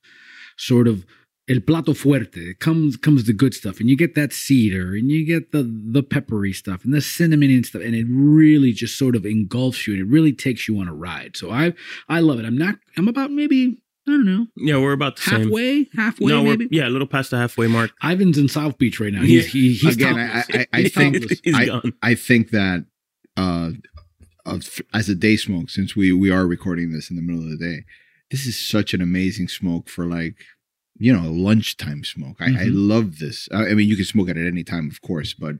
sort of el plato fuerte. It comes comes the good stuff, and you get that cedar and you get the the peppery stuff and the cinnamon and stuff, and it really just sort of engulfs you and it really takes you on a ride. So I I love it. I'm not, I'm about maybe... I don't know. Yeah, we're about the halfway, same. halfway, no, maybe. Yeah, a little past the halfway mark. Ivan's in South Beach right now. He's, yeah. he, he's again. I, I, I think I, I think that uh, of, as a day smoke, since we we are recording this in the middle of the day, this is such an amazing smoke for like you know lunchtime smoke. I, mm-hmm. I love this. I mean, you can smoke it at any time, of course, but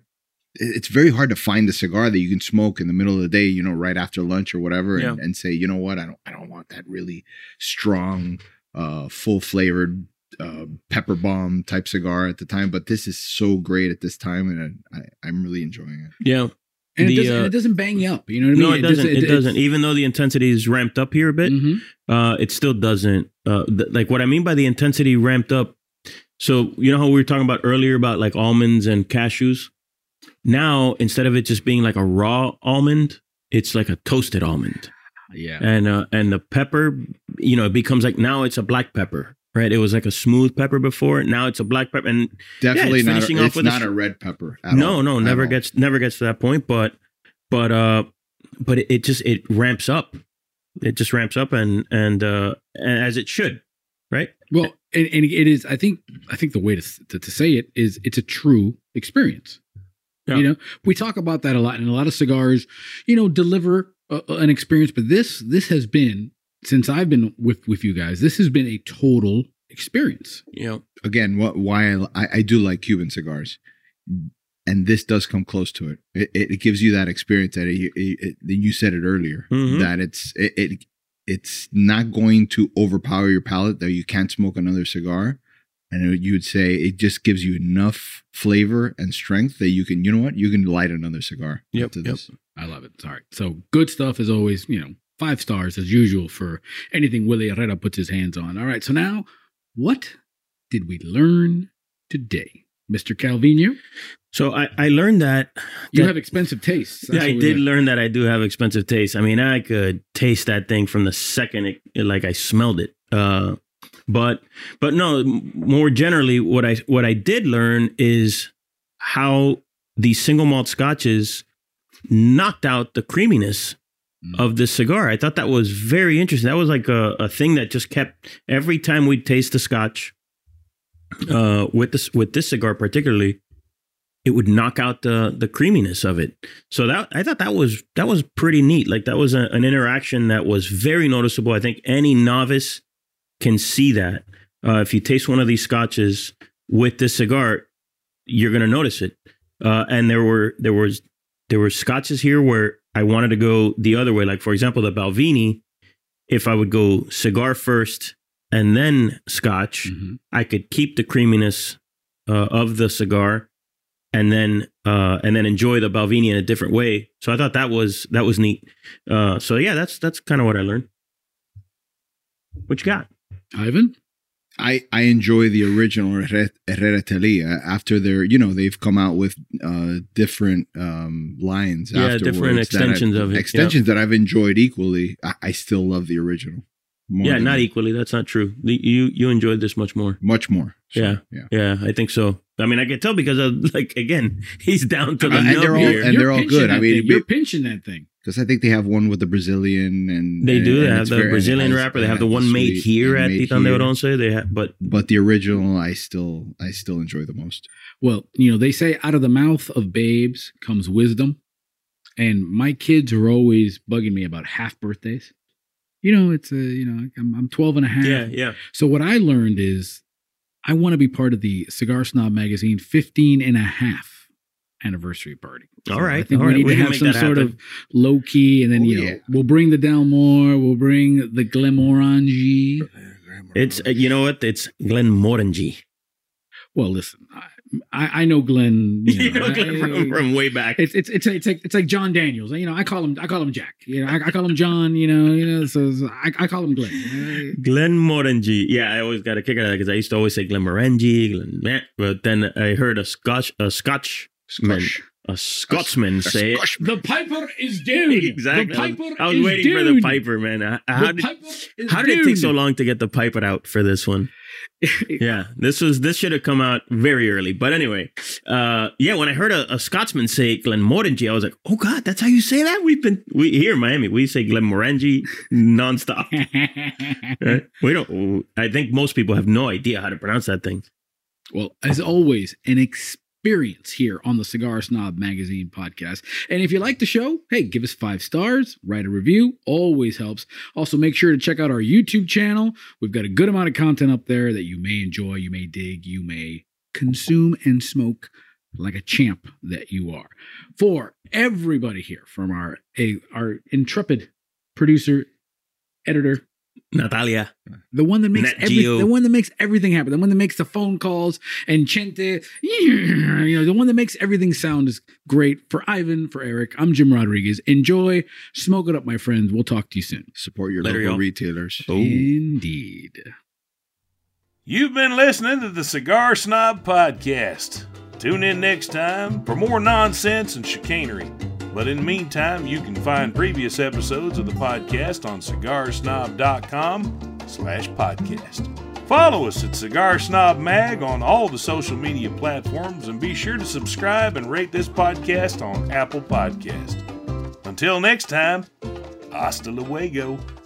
it's very hard to find a cigar that you can smoke in the middle of the day, you know, right after lunch or whatever, yeah. and, and say, you know what, I don't, I don't want that really strong, uh, full flavored, uh, pepper bomb type cigar at the time. But this is so great at this time, and I, I, I'm really enjoying it. Yeah, and, the, it doesn't, uh, and it doesn't bang you up, you know what I mean? No, it, it doesn't. Just, it, it doesn't. Even though the intensity is ramped up here a bit, mm-hmm. uh, it still doesn't. Uh, th- like what I mean by the intensity ramped up. So you know how we were talking about earlier about like almonds and cashews. Now, instead of it just being like a raw almond, it's like a toasted almond. Yeah. And uh, and the pepper, you know, it becomes like now it's a black pepper, right? It was like a smooth pepper before. Now it's a black pepper. And definitely yeah, it's not, a, it's not a, a red pepper. At no, all, no, at never all. gets never gets to that point. But but uh, but it, it just it ramps up. It just ramps up and and, uh, and as it should. Right. Well, and, and it is. I think I think the way to, to to say it is it's a true experience. Yeah. You know, we talk about that a lot, and a lot of cigars, you know, deliver uh, an experience. But this, this has been since I've been with with you guys. This has been a total experience. Yeah. Again, what why I, I do like Cuban cigars, And this does come close to it. It, it, it gives you that experience that it, it, it, you said it earlier, mm-hmm. that it's it, it it's not going to overpower your palate, that you can't smoke another cigar. And it, you would say it just gives you enough flavor and strength that you can, you know what, you can light another cigar. Yep, after this. Yep. I love it. Sorry. So good stuff as always, you know, five stars as usual for anything Willie Herrera puts his hands on. All right. So now, what did we learn today, Mister Calvino? So I, I learned that, that... You have expensive tastes. That's yeah, I did learned. learn that I do have expensive tastes. I mean, I could taste that thing from the second, it, it, like I smelled it. Uh, but but no, more generally, what I what I did learn is how the single malt scotches knocked out the creaminess mm. of the cigar. I thought that was very interesting. That was like a, a thing that just kept... Every time we'd taste the scotch, uh, with this with this cigar particularly... it would knock out the the creaminess of it. So that I thought that was that was pretty neat. Like that was a, an interaction that was very noticeable. I think any novice can see that. Uh, if you taste one of these scotches with this cigar, you're going to notice it. Uh, and there were there was there were scotches here where I wanted to go the other way. Like, for example, the Balvenie, if I would go cigar first and then scotch, mm-hmm. I could keep the creaminess uh, of the cigar. And then, uh, and then enjoy the Balvenie in a different way. So I thought that was that was neat. Uh, so yeah, that's that's kind of what I learned. What you got, Ivan? I, I enjoy the original Herrera Estelí. After their, you know, they've come out with uh, different um, lines. Yeah, different extensions of it. Extensions yeah. that I've enjoyed equally. I, I still love the original. More yeah, not me. Equally. That's not true. You you enjoyed this much more. Much more. So, yeah, yeah, yeah. I think so. I mean, I can tell because of, like again, he's down to the uh, and they're all here. And you're they're all good. I mean, it, you're pinching that thing because I think they have one with the Brazilian and they and, do. They have the very, Brazilian wrapper. They have the one made here at Titan de Bronce. They have, but but the original, I still I still enjoy the most. Well, you know, they say out of the mouth of babes comes wisdom, and my kids are always bugging me about half birthdays. You know, it's a, you know, I'm, I'm twelve and a half. Yeah, yeah. So what I learned is I want to be part of the Cigar Snob Magazine fifteen and a half anniversary party. So all right. I think all we right. need we to have some sort happen. Of low key. And then, oh, you know, yeah. we'll bring the Dalmore. We'll bring the Glenmorangie. It's, uh, you know what? It's Glenmorangie. Well, listen, I, I know Glenn, you know, you know Glenn I, from, from way back. It's it's it's it's like, it's like John Daniels. You know, I call him I call him Jack. You know, I, I call him John. You know, you know. So, so I, I call him Glenn. Glenmorangie. Yeah, I always got a kick out of that because I used to always say Glenmorangie, Glenn. But then I heard a Scotch a Scotch man, a Scotsman a, say a Scotchman. It. The Piper is down. Exactly. The Piper I was, I was is waiting down. For the Piper, man. How, the did, Piper is how did it take so long to get the Piper out for this one? Yeah, this was this should have come out very early. But anyway, uh, yeah, when I heard a, a Scotsman say Glenmorangie, I was like, oh God, that's how you say that? We've been we here in Miami, we say Glenmorangie nonstop. Right? We don't. I think most people have no idea how to pronounce that thing. Well, as always, an experience here on the Cigar Snob Magazine podcast. And if you like the show, hey, give us five stars, write a review, always helps. Also, make sure to check out our YouTube channel. We've got a good amount of content up there that you may enjoy, you may dig, you may consume and smoke like a champ that you are. For everybody here, from our a, our intrepid producer, editor, Natalia, the one that makes every, the one that makes everything happen, the one that makes the phone calls and Chente, you know, the one that makes everything sound is great. For Ivan, for Eric, I'm Jim Rodriguez. Enjoy, smoke it up, my friends. We'll talk to you soon. Support your Later, local y'all. Retailers. Oh. Indeed. You've been listening to the Cigar Snob Podcast. Tune in next time for more nonsense and chicanery. But in the meantime, you can find previous episodes of the podcast on cigarsnob.com slash podcast. Follow us at Cigar Snob Mag on all the social media platforms, and be sure to subscribe and rate this podcast on Apple Podcast. Until next time, hasta luego.